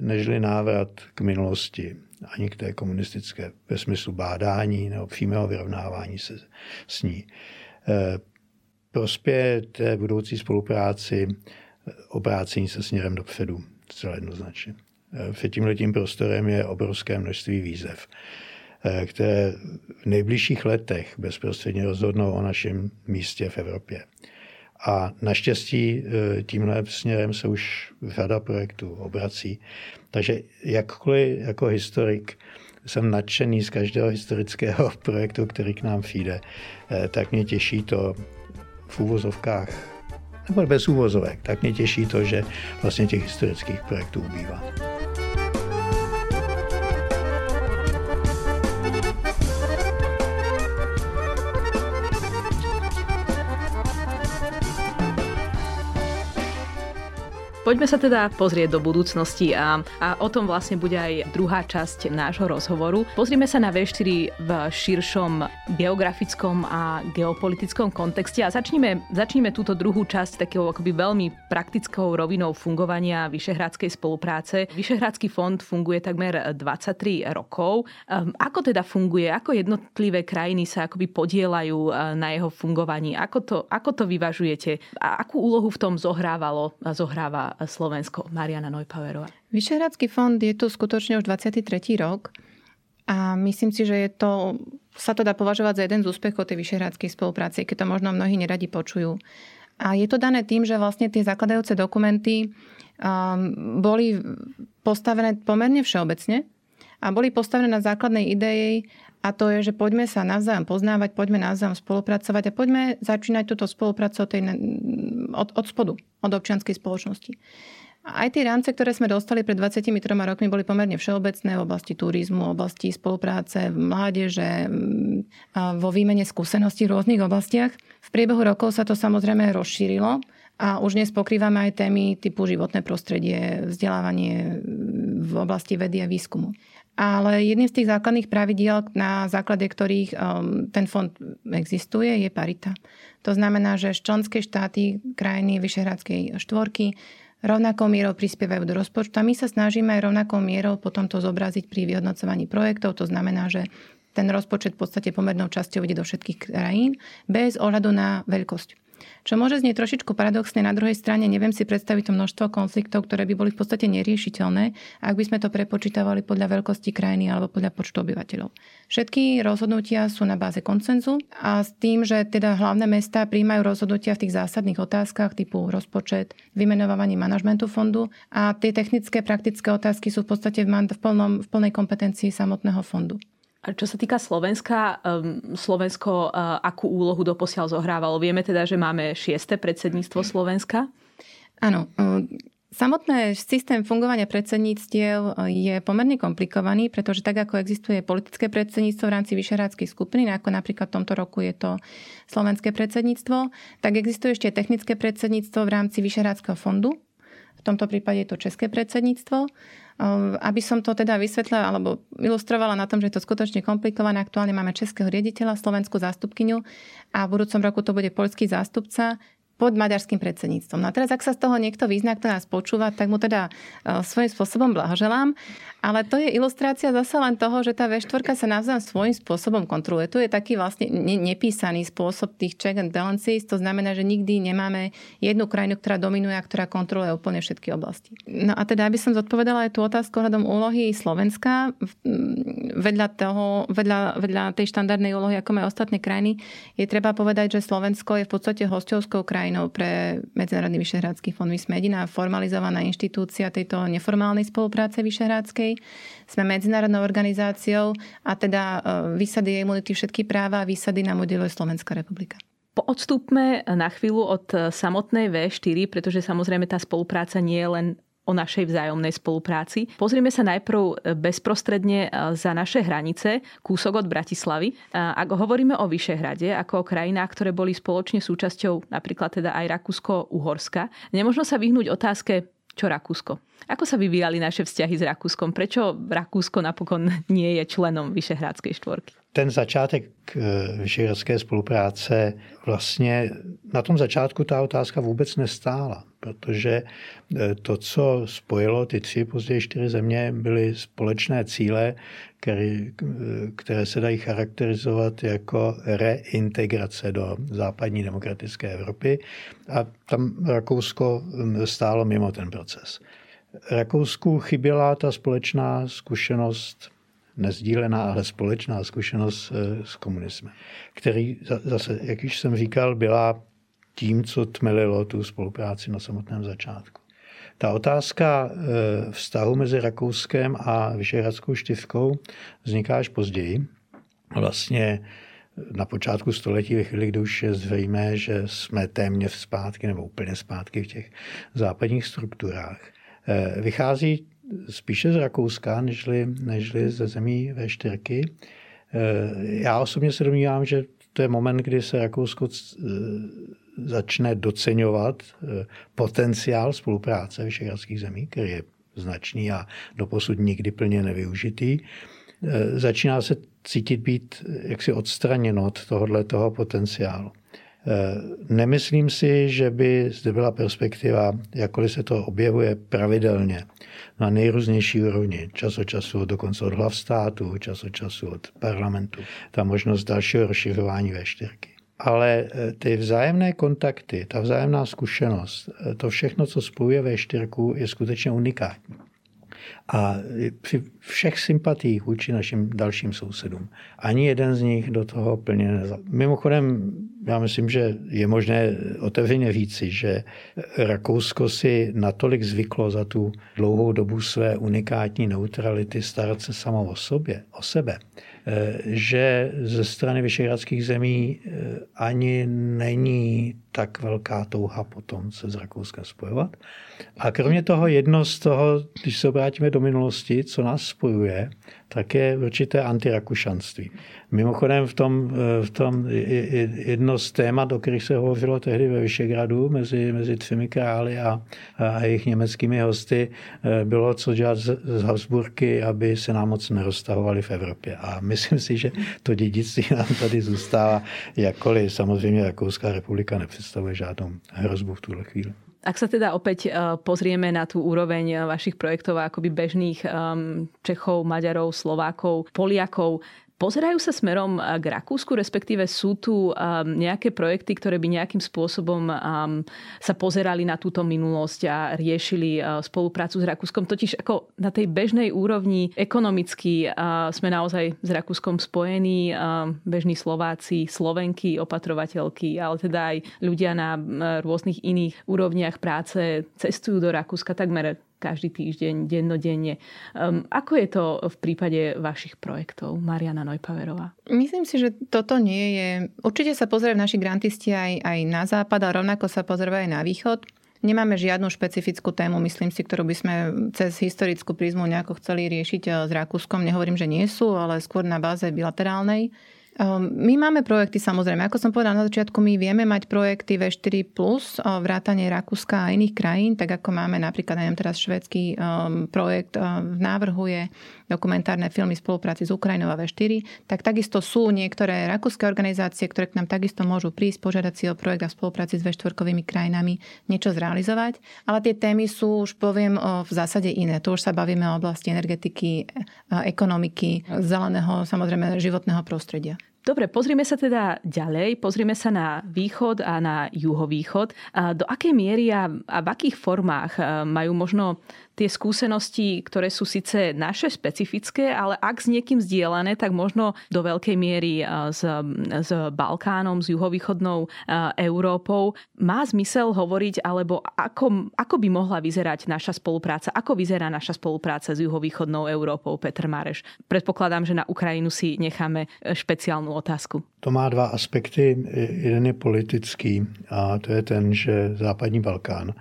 nežli návrat k minulosti, ani k té komunistické, ve smyslu bádání nebo přímého vyrovnávání se s ní, prospěje té budoucí spolupráci obrácení se směrem dopředu, zcela jednoznačně. Před tímhletím prostorem je obrovské množství výzev, které v nejbližších letech bezprostředně rozhodnou o našem místě v Evropě. A naštěstí tímhle směrem se už řada projektů obrací. Takže jakkoliv jako historik jsem nadšený z každého historického projektu, který k nám přijde, tak mě těší to v úvozovkách, nebo bez úvozovek, tak mě těší to, že vlastně těch historických projektů ubývá. Poďme sa teda pozrieť do budúcnosti a o tom vlastne bude aj druhá časť nášho rozhovoru. Pozrime sa na V4 v širšom geografickom a geopolitickom kontexte a začnime túto druhú časť takou akoby veľmi praktickou rovinou fungovania vyšehradskej spolupráce. Vyšehradský fond funguje takmer 23 rokov. Ako teda funguje? Ako jednotlivé krajiny sa akoby podielajú na jeho fungovaní? Ako to vyvažujete? A akú úlohu v tom zohráva Slovensko? Mariana Nojpaverová. Vyšehradský fond je tu skutočne už 23. rok a myslím si, že sa to dá považovať za jeden z úspechov tej vyšehradskej spolupráce, keď to možno mnohí neradi počujú. A je to dané tým, že vlastne tie zakladajúce dokumenty boli postavené pomerne všeobecne a boli postavené na základnej ideji, a to je, že poďme sa navzájom poznávať, poďme navzájom spolupracovať a poďme začínať túto spoluprácu od spodu, od občianskej spoločnosti. A aj tie rámce, ktoré sme dostali pred 23 rokmi, boli pomerne všeobecné v oblasti turizmu, v oblasti spolupráce, v mládeže, vo výmene skúseností v rôznych oblastiach. V priebehu rokov sa to samozrejme rozšírilo a už dnes pokrývame aj témy typu životné prostredie, vzdelávanie v oblasti vedy a výskumu. Ale jedným z tých základných pravidiel, na základe ktorých ten fond existuje, je parita. To znamená, že členské štáty krajiny Vyšehradskej štvorky rovnakou mierou prispievajú do rozpočtu a my sa snažíme aj rovnakou mierou potom to zobraziť pri vyhodnocovaní projektov. To znamená, že ten rozpočet v podstate pomernou časťou ide do všetkých krajín bez ohľadu na veľkosť. Čo môže znieť trošičku paradoxne, na druhej strane neviem si predstaviť to množstvo konfliktov, ktoré by boli v podstate neriešiteľné, ak by sme to prepočítavali podľa veľkosti krajiny alebo podľa počtu obyvateľov. Všetky rozhodnutia sú na báze konsenzu a s tým, že teda hlavné mestá prijímajú rozhodnutia v tých zásadných otázkach typu rozpočet, vymenovanie manažmentu fondu a tie technické, praktické otázky sú v podstate v plnej kompetencii samotného fondu. A čo sa týka Slovenska, Slovensko akú úlohu doposiaľ zohrávalo? Vieme teda, že máme 6. predsedníctvo Slovenska? Áno. Samotný systém fungovania predsedníctiev je pomerne komplikovaný, pretože tak, ako existuje politické predsedníctvo v rámci Vyšehradskej skupiny, ako napríklad v tomto roku je to slovenské predsedníctvo, tak existuje ešte technické predsedníctvo v rámci Vyšehradského fondu. V tomto prípade je to české predsedníctvo. Aby som to teda vysvetlila alebo ilustrovala na tom, že je to skutočne komplikované. Aktuálne máme českého riaditeľa, slovenskú zástupkyňu a v budúcom roku to bude poľský zástupca pod maďarským predsedníctvom. No a teraz, ak sa z toho niekto vyzná, kto nás počúva, tak mu teda svojím spôsobom blahoželám. Ale to je ilustrácia zase len toho, že tá V4 sa navzájom svojím spôsobom kontroluje. Tu je taký vlastne nepísaný spôsob tých check and balances. To znamená, že nikdy nemáme jednu krajinu, ktorá dominuje a ktorá kontroluje úplne všetky oblasti. No a teda, aby som zodpovedala aj tú otázku ohľadom úlohy Slovenska vedľa tej štandardnej úlohy, ako majú ostatné krajiny, je treba povedať, že Slovensko je v podstate hosťovskou krajinou pre Medzinárodný vyšehradský fond. My sme jediná formalizovaná inštitúcia tejto neformálnej spolupráce vyšehradskej. Sme medzinárodnou organizáciou a teda výsady imunity všetky práva a výsady nám udeluje Slovenská republika. Odstúpme na chvíľu od samotnej V4, pretože samozrejme tá spolupráca nie je len o našej vzájomnej spolupráci. Pozrime sa najprv bezprostredne za naše hranice, kúsok od Bratislavy. Ak hovoríme o Vyšehrade, ako o krajinách, ktoré boli spoločne súčasťou napríklad teda aj Rakúsko-Uhorska, nemožno sa vyhnúť otázke, čo Rakúsko? Ako sa vyvíjali naše vzťahy s Rakúskom? Prečo Rakúsko napokon nie je členom Vyšehradskej štvorky? Ten začátek vyšehradské spolupráce, vlastně na tom začátku ta otázka vůbec nestála, protože to, co spojilo ty tři, později čtyři země, byly společné cíle, které se dají charakterizovat jako reintegrace do západní demokratické Evropy a tam Rakousko stálo mimo ten proces. Rakousku chyběla ta společná zkušenost, nezdílená, ale společná zkušenost s komunismem, který zase, jak již jsem říkal, byla tím, co tmelilo tu spolupráci na samotném začátku. Ta otázka vztahu mezi Rakouskem a Vyšehradskou čtyřkou vzniká až později. Vlastně na počátku století, ve chvíli, kdy už je zřejmé, že jsme téměř zpátky nebo úplně zpátky v těch západních strukturách, vychází spíše z Rakouska, nežli ze zemí V4. Já osobně se domnívám, že to je moment, kdy se Rakousko začne doceňovat potenciál spolupráce vyšehradských zemí, který je značný a doposud nikdy plně nevyužitý. Začíná se cítit být jaksi odstraněno od tohoto potenciálu. Nemyslím si, že by zde byla perspektiva, jakkoliv se to objevuje pravidelně na nejrůznější úrovni. Čas od času dokonce od hlav státu, čas od času od parlamentu. Ta možnost dalšího rozšiřování V4. Ale ty vzájemné kontakty, ta vzájemná zkušenost, to všechno, co spojuje V4, je skutečně unikátní. A při všech sympatiích vůči našim dalším sousedům ani jeden z nich do toho plně nezapojil. Mimochodem, já myslím, že je možné otevřeně říci, že Rakousko si natolik zvyklo za tu dlouhou dobu své unikátní neutrality starat se samo o sebe, že ze strany vyšehradských zemí ani není tak velká touha potom se z Rakouska spojovat. A kromě toho jedno z toho, když se obrátíme do minulosti, co nás spojuje, tak je určité antirakušanství. Mimochodem v tom jedno z témat, o kterých se hovořilo tehdy ve Vyšehradu mezi třemi králi a jejich německými hosty, bylo co dělat z Habsburky, aby se nám moc neroztahovali v Evropě. A myslím si, že to dědictví nám tady zůstává, jakkoliv samozřejmě Rakouská republika nepředstavuje žádnou hrozbu v tuhle chvíli. Ak sa teda opäť pozrieme na tú úroveň vašich projektov akoby bežných Čechov, Maďarov, Slovákov, Poliakov, pozerajú sa smerom k Rakúsku, respektíve sú tu nejaké projekty, ktoré by nejakým spôsobom sa pozerali na túto minulosť a riešili spoluprácu s Rakúskom. Totiž ako na tej bežnej úrovni ekonomicky sme naozaj s Rakúskom spojení, bežní Slováci, Slovenky, opatrovateľky, ale teda aj ľudia na rôznych iných úrovniach práce cestujú do Rakúska takmer každý týždeň, dennodenne. Ako je to v prípade vašich projektov, Mariana Nojpaverová? Myslím si, že toto nie je... Určite sa pozerajú naši grantisti aj na západ, a rovnako sa pozerajú aj na východ. Nemáme žiadnu špecifickú tému, myslím si, ktorú by sme cez historickú prízmu nejako chceli riešiť s Rakúskom. Nehovorím, že nie sú, ale skôr na báze bilaterálnej. My máme projekty samozrejme. Ako som povedala na začiatku, my vieme mať projekty V4+, vrátanie Rakúska a iných krajín, tak ako máme napríklad, neviem teraz švédsky projekt v návrhu je dokumentárne filmy v spolupráci s Ukrajinou a V4, tak takisto sú niektoré rakúske organizácie, ktoré k nám takisto môžu prísť, požiadať si o projekt a v spolupráci s V4-kovými krajinami niečo zrealizovať. Ale tie témy sú, už poviem, v zásade iné. Tu už sa bavíme o oblasti energetiky, ekonomiky, zeleného, samozrejme životného prostredia. Dobre, pozrime sa teda ďalej, pozrime sa na východ a na juhovýchod. Do akej miery a v akých formách majú možno tie skúsenosti, ktoré sú síce naše špecifické, ale ak s niekým zdieľané, tak možno do veľkej miery s Balkánom, s juhovýchodnou Európou. Má zmysel hovoriť, alebo ako by mohla vyzerať naša spolupráca? Ako vyzerá naša spolupráca s juhovýchodnou Európou, Petr Mareš? Predpokladám, že na Ukrajinu si necháme špeciálnu otázku. To má dva aspekty. Jeden je politický a to je ten, že západní Balkán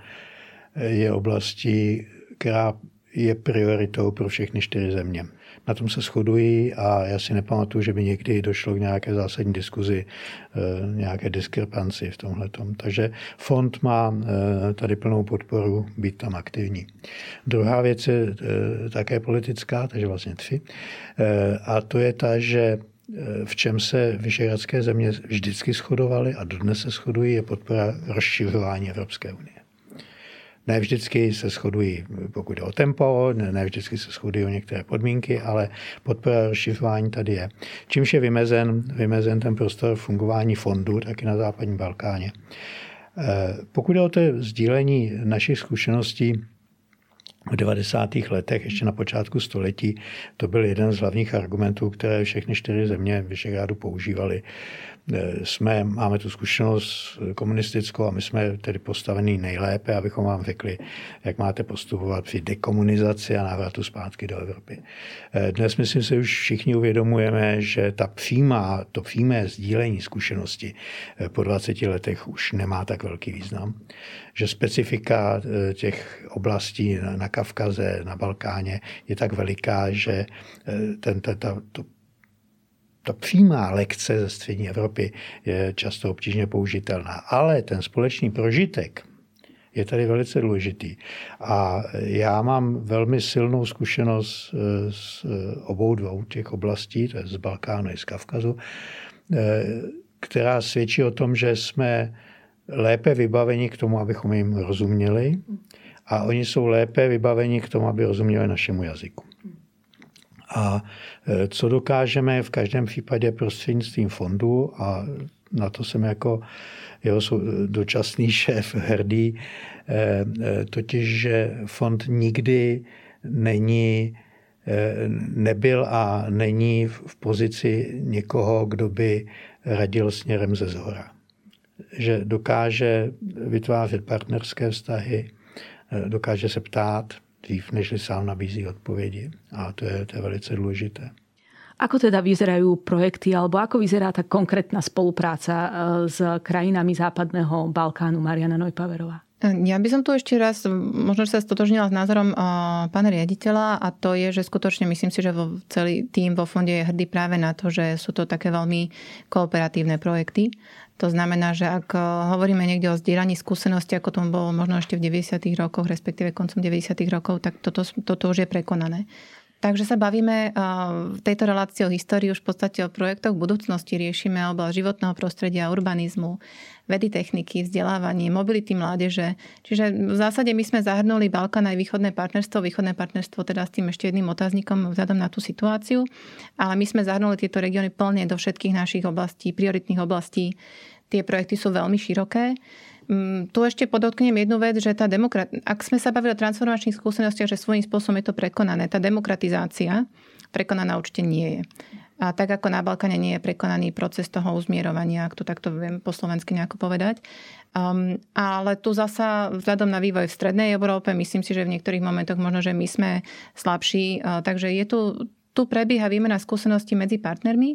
je oblastí, která je prioritou pro všechny čtyři země. Na tom se shodují a já si nepamatuju, že by někdy došlo k nějaké zásadní diskuzi, nějaké diskrepanci v tomhletom. Takže fond má tady plnou podporu být tam aktivní. Druhá věc je také politická, takže vlastně tři. A to je ta, že v čem se vyšehradské země vždycky shodovaly a dodnes se shodují, je podpora rozšiřování Evropské unie. Ne vždycky se shodují, pokud jde o tempo, ne vždycky se shodují o některé podmínky, ale podpora rozšiřování tady je. Čímž je vymezen ten prostor fungování fondu, taky na západním Balkáně. Pokud jde o to sdílení našich zkušeností, v 90. letech, ještě na počátku století, to byl jeden z hlavních argumentů, které všechny čtyři země Vyšehrádu používaly. Máme tu zkušenost komunistickou a my jsme tedy postavení nejlépe, abychom vám řekli, jak máte postupovat při dekomunizaci a návratu zpátky do Evropy. Dnes, myslím si, už všichni uvědomujeme, že to přímé sdílení zkušenosti po 20 letech už nemá tak velký význam. Že specifika těch oblastí na Kavkaze, na Balkáně je tak veliká, že ta přímá lekce ze střední Evropy je často obtížně použitelná. Ale ten společný prožitek je tady velice důležitý. A já mám velmi silnou zkušenost z obou dvou těch oblastí, to je z Balkánu i z Kavkazu, která svědčí o tom, že jsme lépe vybaveni k tomu, abychom jim rozuměli, a oni jsou lépe vybaveni k tomu, aby rozuměli našemu jazyku. A co dokážeme v každém případě prostřednictvím fondu, a na to jsem jako jeho dočasný šéf hrdý, totiž, že fond nikdy nebyl a není v pozici někoho, kdo by radil směrem ze zhora. Že dokáže vytvářet partnerské vztahy, dokáže se ptát dřív, než sám nabízí odpovědi. A to je velice důležité. Ako teda vyzerajú projekty, alebo ako vyzerá tá konkrétna spolupráca s krajinami západného Balkánu, Mariana Nojpaverová? Ja by som tu ešte raz, možno že sa stotožnila s názorom pána riaditeľa, a to je, že skutočne myslím si, že celý tím vo fonde je hrdý práve na to, že sú to také veľmi kooperatívne projekty. To znamená, že ak hovoríme niekde o zdieľaní skúsenosti, ako tomu bolo možno ešte v 90. rokoch, respektíve koncom 90. rokov, tak toto už je prekonané. Takže sa bavíme v tejto relácii o histórii, už v podstate o projektoch v budúcnosti. Riešime oblasť životného prostredia, urbanizmu, vedy, techniky, vzdelávanie, mobility mládeže. Čiže v zásade my sme zahrnuli Balkán aj východné partnerstvo. Východné partnerstvo teda s tým ešte jedným otáznikom vzhľadom na tú situáciu. Ale my sme zahrnuli tieto regióny plne do všetkých našich oblastí, prioritných oblastí. Tie projekty sú veľmi široké. Tu ešte podotknem jednu vec, že ak sme sa bavili o transformačných skúsenostiach, že svojím spôsobom je to prekonané. Tá demokratizácia prekonaná určite nie je. A tak ako na Balkáne nie je prekonaný proces toho uzmierovania, ak to takto viem po slovensky nejako povedať. Ale tu zasa vzhľadom na vývoj v strednej Európe, myslím si, že v niektorých momentoch možno, že my sme slabší. Takže tu prebieha výmena skúseností medzi partnermi.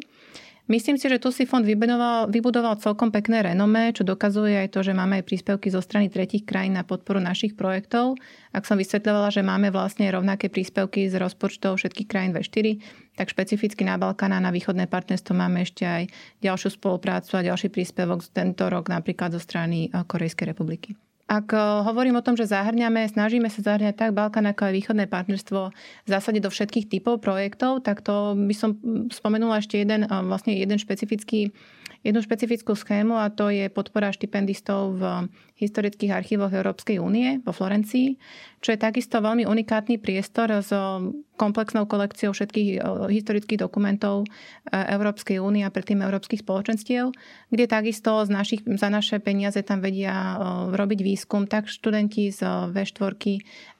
Myslím si, že tu si fond vybudoval celkom pekné renomé, čo dokazuje aj to, že máme aj príspevky zo strany tretích krajín na podporu našich projektov. Ak som vysvetľovala, že máme vlastne rovnaké príspevky z rozpočtov všetkých krajín V4, tak špecificky na Balkán a na východné partnerstvo máme ešte aj ďalšiu spoluprácu a ďalší príspevok tento rok napríklad zo strany Korejskej republiky. Ak hovorím o tom, že snažíme sa zahrňať tak Balkán ako aj východné partnerstvo v zásade do všetkých typov projektov, tak to by som spomenula ešte jednu špecifickú schému, a to je podpora štipendistov v historických archívoch Európskej únie vo Florencii, čo je takisto veľmi unikátny priestor s komplexnou kolekciou všetkých historických dokumentov Európskej únie a predtým európskych spoločenstiev, kde takisto za naše peniaze tam vedia robiť výskum tak študenti z V4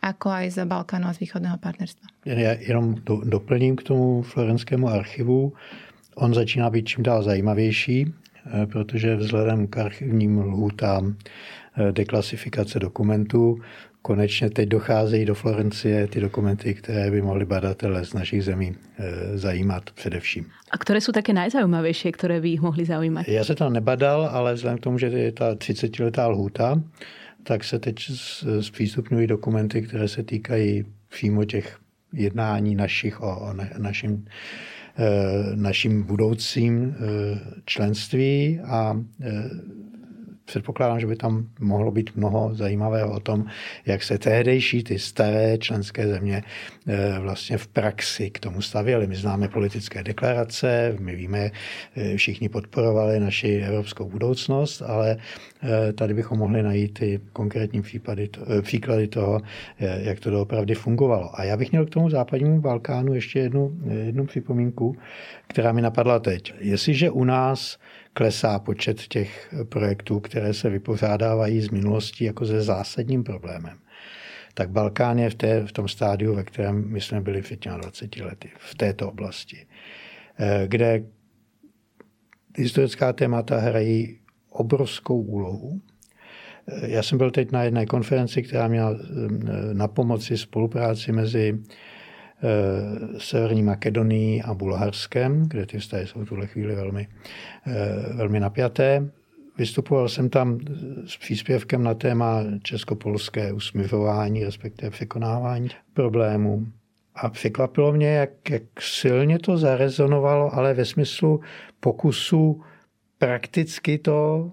ako aj z Balkánu a z východného partnerstva. Ja jenom doplním k tomu Florenskému archivu. On začíná být čím dál zajímavější, protože vzhledem k archivním lhůtám deklasifikace dokumentů konečně teď docházejí do Florencie ty dokumenty, které by mohly badatelé z našich zemí zajímat především. A které jsou také nejzajímavější, které by jich mohly zajímat? Já se to nebadal, ale vzhledem k tomu, že je ta 30-letá lhůta, tak se teď zpřístupňují dokumenty, které se týkají přímo těch jednání našich o našim budoucím členství, a předpokládám, že by tam mohlo být mnoho zajímavého o tom, jak se tehdejší ty staré členské země vlastně v praxi k tomu stavěly. My známe politické deklarace, my víme, všichni podporovali naši evropskou budoucnost, ale tady bychom mohli najít i konkrétní příklady toho, jak to doopravdy fungovalo. A já bych měl k tomu západnímu Balkánu ještě jednu připomínku, která mi napadla teď. Jestliže u nás klesá počet těch projektů, které se vypořádávají z minulostí jako se zásadním problémem, tak Balkán je v tom stádiu, ve kterém my jsme byli před 20 lety, v této oblasti, kde historická témata hrají obrovskou úlohu. Já jsem byl teď na jedné konferenci, která měla na pomoci spolupráci mezi Severní Makedonii a Bulharskem, kde ty vztahy jsou v tuhle chvíli velmi napjaté. Vystupoval jsem tam s příspěvkem na téma česko-polské usmířování, respektive překonávání problémů. A překvapilo mě, jak silně to zarezonovalo, ale ve smyslu pokusu prakticky to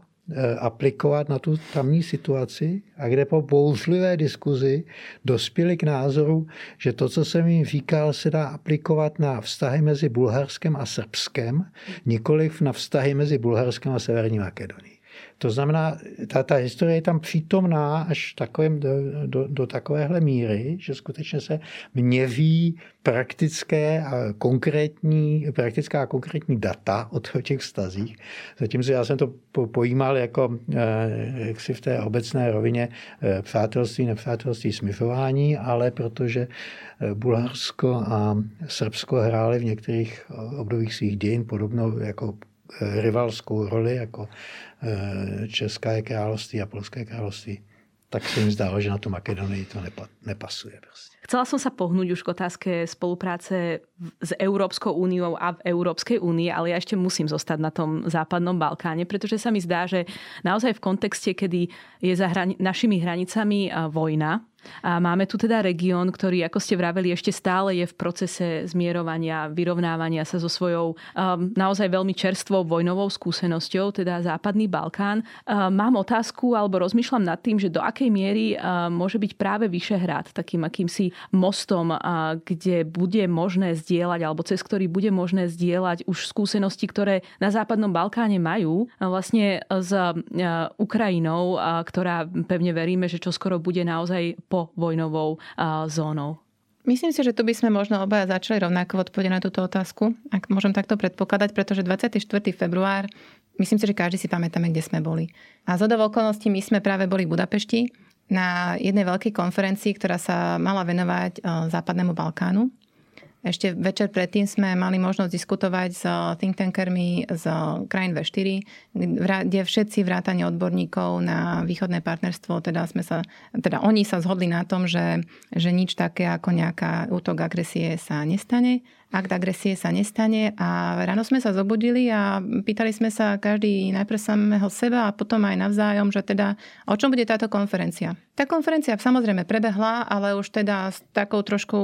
aplikovat na tu tamní situaci, a kde po bouřlivé diskuzi dospěli k názoru, že to, co jsem jim říkal, se dá aplikovat na vztahy mezi Bulharskem a Srbskem, nikoliv na vztahy mezi Bulharskem a Severní Makedonií. To znamená, ta historie je tam přítomná až do takovéhle míry, že skutečně se měří praktická a konkrétní data o těch vztazích. Zatímco já jsem to pojímal jako jaksi v té obecné rovině přátelství, nepřátelství, smířování, ale protože Bulharsko a Srbsko hrály v některých obdobích svých dějin podobnou jako rivalskou roli jako České království a Polské království, tak se jim zdálo, že na to Makedonii to nepasuje. Prostě. Chcela som sa pohnúť už k otázke spolupráce s Európskou úniou a v Európskej únii, ale ja ešte musím zostať na tom západnom Balkáne, pretože sa mi zdá, že naozaj v kontexte, kedy je za našimi hranicami vojna, a máme tu teda región, ktorý, ako ste vraveli, ešte stále je v procese zmierovania, vyrovnávania sa so svojou naozaj veľmi čerstvou vojnovou skúsenosťou, teda západný Balkán. Mám otázku, alebo rozmýšľam nad tým, že do akej miery môže byť práve Vyšehrad takým akýmsi mostom, kde bude možné zdieľať, alebo cez ktorý bude možné zdieľať už skúsenosti, ktoré na západnom Balkáne majú vlastne s Ukrajinou, ktorá pevne veríme, že čoskoro bude naozaj povojnovou zónou. Myslím si, že tu by sme možno obaja začali rovnako odpovedať na túto otázku, ak môžem takto predpokladať, pretože 24. február, myslím si, že každý si pamätáme, kde sme boli. A zhodou okolností my sme práve boli v Budapešti na jednej veľkej konferencii, ktorá sa mala venovať západnému Balkánu. Ešte večer predtým sme mali možnosť diskutovať s think tankermi z krajín V4, kde všetci vrátane odborníkov na východné partnerstvo, oni sa zhodli na tom, že nič také ako nejaká útok agresie sa nestane akt agresie sa nestane. A ráno sme sa zobudili a pýtali sme sa každý najprv samého seba a potom aj navzájom, že teda o čom bude táto konferencia. Tá konferencia samozrejme prebehla, ale už teda s takou trošku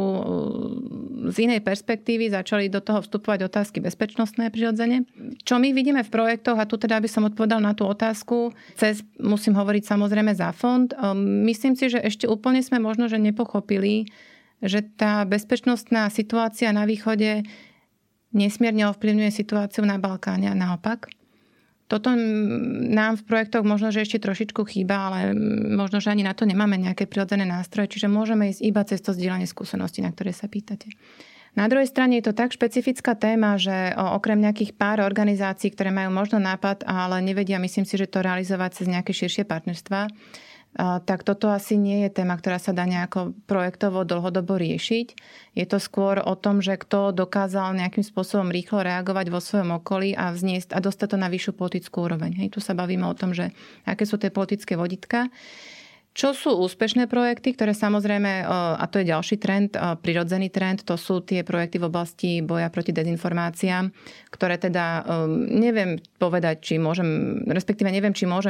z inej perspektívy začali do toho vstupovať otázky bezpečnostné prirodzene. Čo my vidíme v projektoch, a tu teda by som odpovedal na tú otázku, musím hovoriť samozrejme za fond, myslím si, že ešte úplne sme možno, že nepochopili, že tá bezpečnostná situácia na východe nesmierne ovplyvňuje situáciu na Balkáne a naopak. Toto nám v projektoch možno, že ešte trošičku chýba, ale možno, že ani na to nemáme nejaké prirodzené nástroje, čiže môžeme ísť iba cez to zdieľanie skúseností, na ktoré sa pýtate. Na druhej strane je to tak špecifická téma, že okrem nejakých pár organizácií, ktoré majú možno nápad, ale nevedia, myslím si, že to realizovať cez nejaké širšie partnerstvá, tak toto asi nie je téma, ktorá sa dá nejako projektovo dlhodobo riešiť. Je to skôr o tom, že kto dokázal nejakým spôsobom rýchlo reagovať vo svojom okolí a vzniesť a dostať to na vyššiu politickú úroveň. Hej, tu sa bavíme o tom, že aké sú tie politické vodítka. Čo sú úspešné projekty, ktoré samozrejme, a to je ďalší trend, prirodzený trend, to sú tie projekty v oblasti boja proti dezinformáciám, ktoré teda neviem povedať, či môžem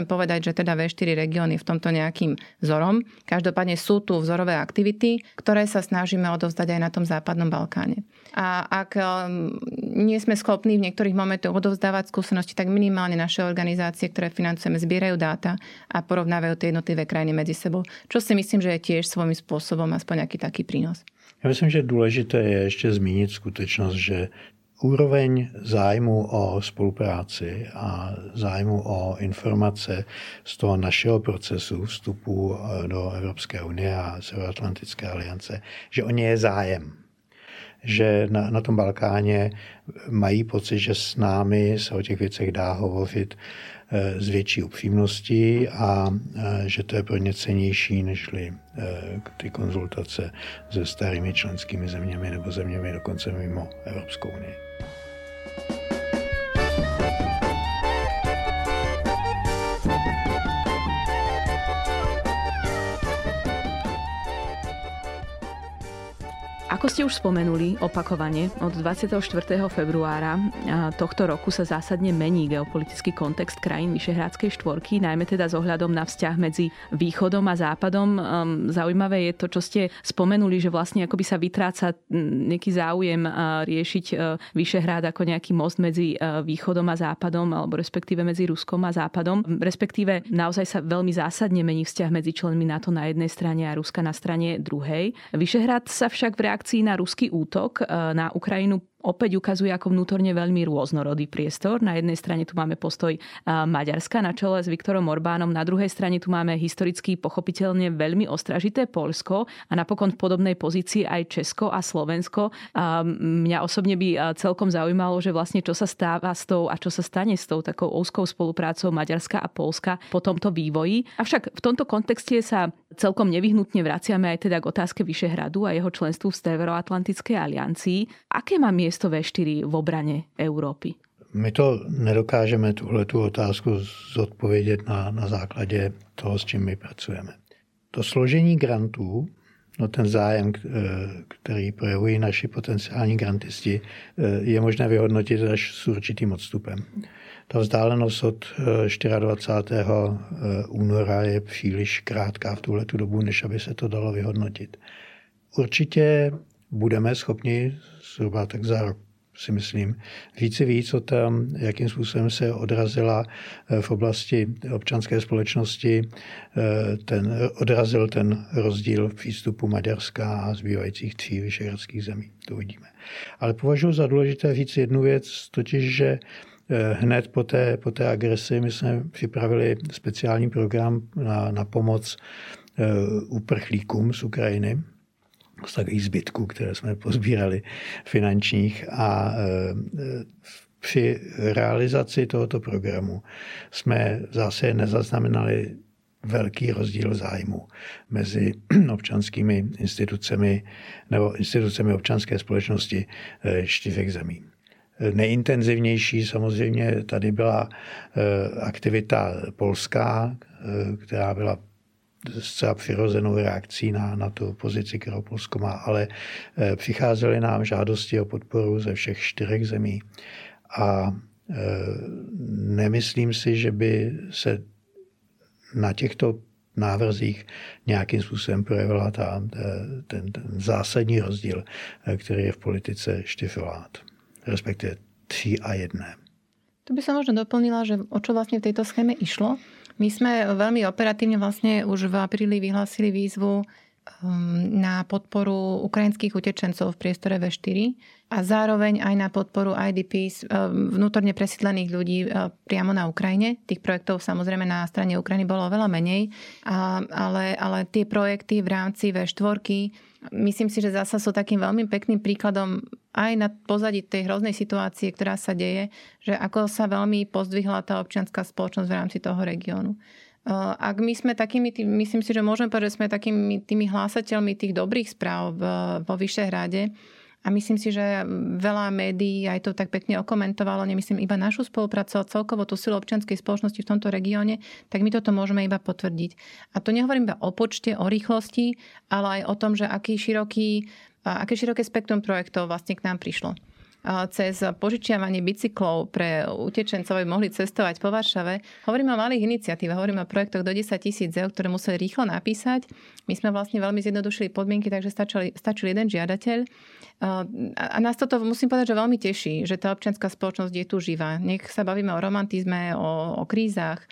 povedať, že teda V4 región je v tomto nejakým vzorom. Každopádne sú tu vzorové aktivity, ktoré sa snažíme odovzdať aj na tom západnom Balkáne. A ak nie sme schopní v niektorých momentoch odovzdávať skúsenosti, tak minimálne naše organizácie, ktoré financujeme, zbierajú dáta a porovnávajú tie jednotlivé krajiny medzi sebou, čo si myslím, že je tiež svojím spôsobom aspoň nejaký taký prínos. Ja myslím, že důležité je ještě zmínit skutečnost, že úroveň zájmu o spolupráci a zájmu o informace z toho našeho procesu vstupu do Evropské unie a Severoatlantické aliance, že o ně je zájem. Že na tom Balkáně mají pocit, že s námi se o těch věcech dá hovořit s větší upřímností a že to je pro ně cennější než ty konzultace se starými členskými zeměmi nebo zeměmi dokonce mimo Evropskou unii. Ako ste už spomenuli, opakovane od 24. februára tohto roku sa zásadne mení geopolitický kontext krajín Vyšehradskej štvorky, najmä teda s ohľadom na vzťah medzi východom a západom. Zaujímavé je to, čo ste spomenuli, že vlastne akoby sa vytráca nejaký záujem riešiť Vyšehrád ako nejaký most medzi východom a západom, alebo respektíve medzi Ruskom a západom. Respektíve naozaj sa veľmi zásadne mení vzťah medzi členmi NATO na jednej strane a Ruska na strane druhej. Vyšehrád sa však v reakcii na ruský útok na Ukrajinu opäť ukazuje ako vnútorne veľmi rôznorodý priestor. Na jednej strane tu máme postoj Maďarska na čele s Viktorom Orbánom, na druhej strane tu máme historicky pochopiteľne veľmi ostražité Poľsko a napokon v podobnej pozícii aj Česko a Slovensko. Mňa osobne by celkom zaujímalo, že vlastne čo sa stáva s tou a čo sa stane s tou takou úzkou spoluprácou Maďarska a Poľska po tomto vývoji. Avšak v tomto kontexte sa celkom nevyhnutne vraciame aj teda k otázke Vyšehradu a jeho členstvu v Severoatlantickej aliancii. Aké má miesto V4 v obrane Európy? My to nedokážeme tuhletu otázku zodpovědět na základě toho, s čím my pracujeme. To složení grantů, ten zájem, který projevují naši potenciální grantisti, je možné vyhodnotit až s určitým odstupem. Ta vzdálenost od 24. února je příliš krátká v tuhletu dobu, než aby se to dalo vyhodnotit. Určitě budeme schopni zhruba tak za rok, si myslím, říci víc o tom, jakým způsobem se odrazila v oblasti občanské společnosti, odrazil ten rozdíl v přístupu Maďarska a zbývajících 3 vyšehradských zemí. To uvidíme. Ale považuji za důležité říct jednu věc, totiž, že hned po té agresi my jsme připravili speciální program na pomoc uprchlíkům z Ukrajiny, z takových zbytků, které jsme pozbírali finančních, a při realizaci tohoto programu jsme zase nezaznamenali velký rozdíl zájmu mezi občanskými institucemi nebo institucemi občanské společnosti 4 zemí. Nejintenzivnější samozřejmě tady byla aktivita polská, která byla zcela přirozenou reakcí na tu pozici, kterou Polsko má, ale přicházely nám žádosti o podporu ze všech 4 zemí. A nemyslím si, že by se na těchto návrzích nějakým způsobem projevila ten zásadní rozdíl, který je v politice 4 vlád, respektive 3 a 1. Tu by som možno doplnila, že o čo vlastne v tejto schéme išlo. My sme veľmi operatívne vlastne už v apríli vyhlásili výzvu na podporu ukrajinských utečencov v priestore V4 a zároveň aj na podporu IDPs vnútorne presídlených ľudí priamo na Ukrajine. Tých projektov samozrejme na strane Ukrajiny bolo veľa menej, ale tie projekty v rámci V4 myslím si, že zasa sú takým veľmi pekným príkladom aj na pozadí tej hroznej situácie, ktorá sa deje, že ako sa veľmi pozdvihla tá občianská spoločnosť v rámci toho regiónu. Ak my sme takými, myslím si, že môžeme povedať, že sme takými tými hlásateľmi tých dobrých správ vo Vyšehrade a myslím si, že veľa médií aj to tak pekne okomentovalo, nemyslím iba našu spoluprácu, celkovo tú silu občianskej spoločnosti v tomto regióne, tak my toto môžeme iba potvrdiť. A to nehovorím iba o počte, o rýchlosti, ale aj o tom, že aké široké spektrum projektov vlastne k nám prišlo. Cez požičiavanie bicyklov pre utečencov, aby mohli cestovať po Varšave. Hovoríme o malých iniciatívach, hovoríme o projektoch do 10 000 eur, ktoré museli rýchlo napísať. My sme vlastne veľmi zjednodušili podmienky, takže stačil 1 žiadateľ. A nás toto musím povedať, že veľmi teší, že tá občianská spoločnosť je tu živá. Nech sa bavíme o romantizme, o krízach,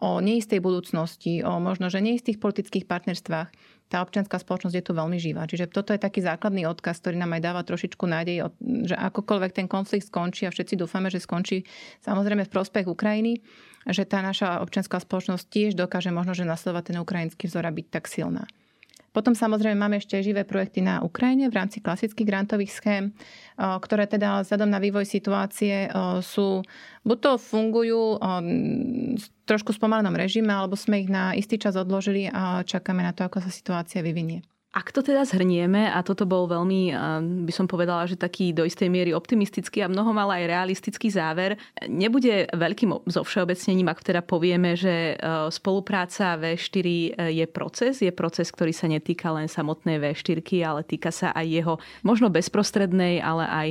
o neistej budúcnosti, o možno, že neistých politických partnerstvách. Tá občianská spoločnosť je tu veľmi živá. Čiže toto je taký základný odkaz, ktorý nám aj dáva trošičku nádej, že akokoľvek ten konflikt skončí a všetci dúfame, že skončí samozrejme v prospech Ukrajiny, že tá naša občianská spoločnosť tiež dokáže možno, že nasledovať ten ukrajinský vzor a byť tak silná. Potom samozrejme máme ešte živé projekty na Ukrajine v rámci klasických grantových schém, ktoré teda vzhľadom na vývoj situácie sú, buď to fungujú v trošku spomalenom režime, alebo sme ich na istý čas odložili a čakáme na to, ako sa situácia vyvinie. Ak to teda zhrnieme, a toto bol veľmi, by som povedala, že taký do istej miery optimistický a mnohom ale aj realistický záver, nebude veľkým zovšeobecnením, ak teda povieme, že spolupráca V4 je proces, ktorý sa netýka len samotnej V4, ale týka sa aj jeho možno bezprostrednej, ale aj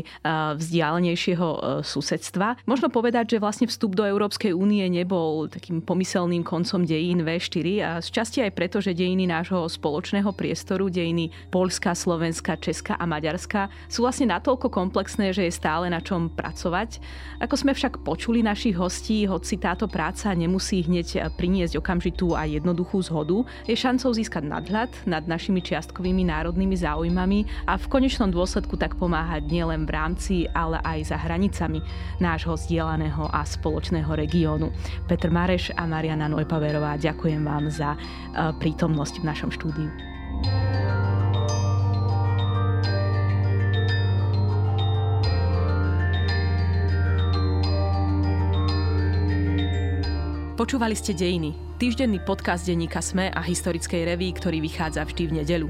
vzdialenejšieho susedstva. Možno povedať, že vlastne vstup do Európskej únie nebol takým pomyselným koncom dejín V4 a z časti aj preto, že dejiny nášho spoločného priestoru, dejiny Poľska, Slovenska, Česka a Maďarska sú vlastne natoľko komplexné, že je stále na čom pracovať. Ako sme však počuli našich hostí, hoci táto práca nemusí hneď priniesť okamžitú a jednoduchú zhodu, je šancou získať nadhľad nad našimi čiastkovými národnými záujmami a v konečnom dôsledku tak pomáhať nielen v rámci, ale aj za hranicami nášho zdieľaného a spoločného regiónu. Petr Mareš a Mariana Nojpaverová, ďakujem vám za prítomnosť v našom štúdiu. Počúvali ste Dejiny, týždenný podcast denníka SME a Historickej revue, ktorý vychádza vždy v nedeľu.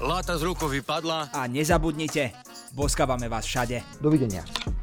láta z rukou vypadla. A nezabudnite, boskávame vás všade. Dovidenia.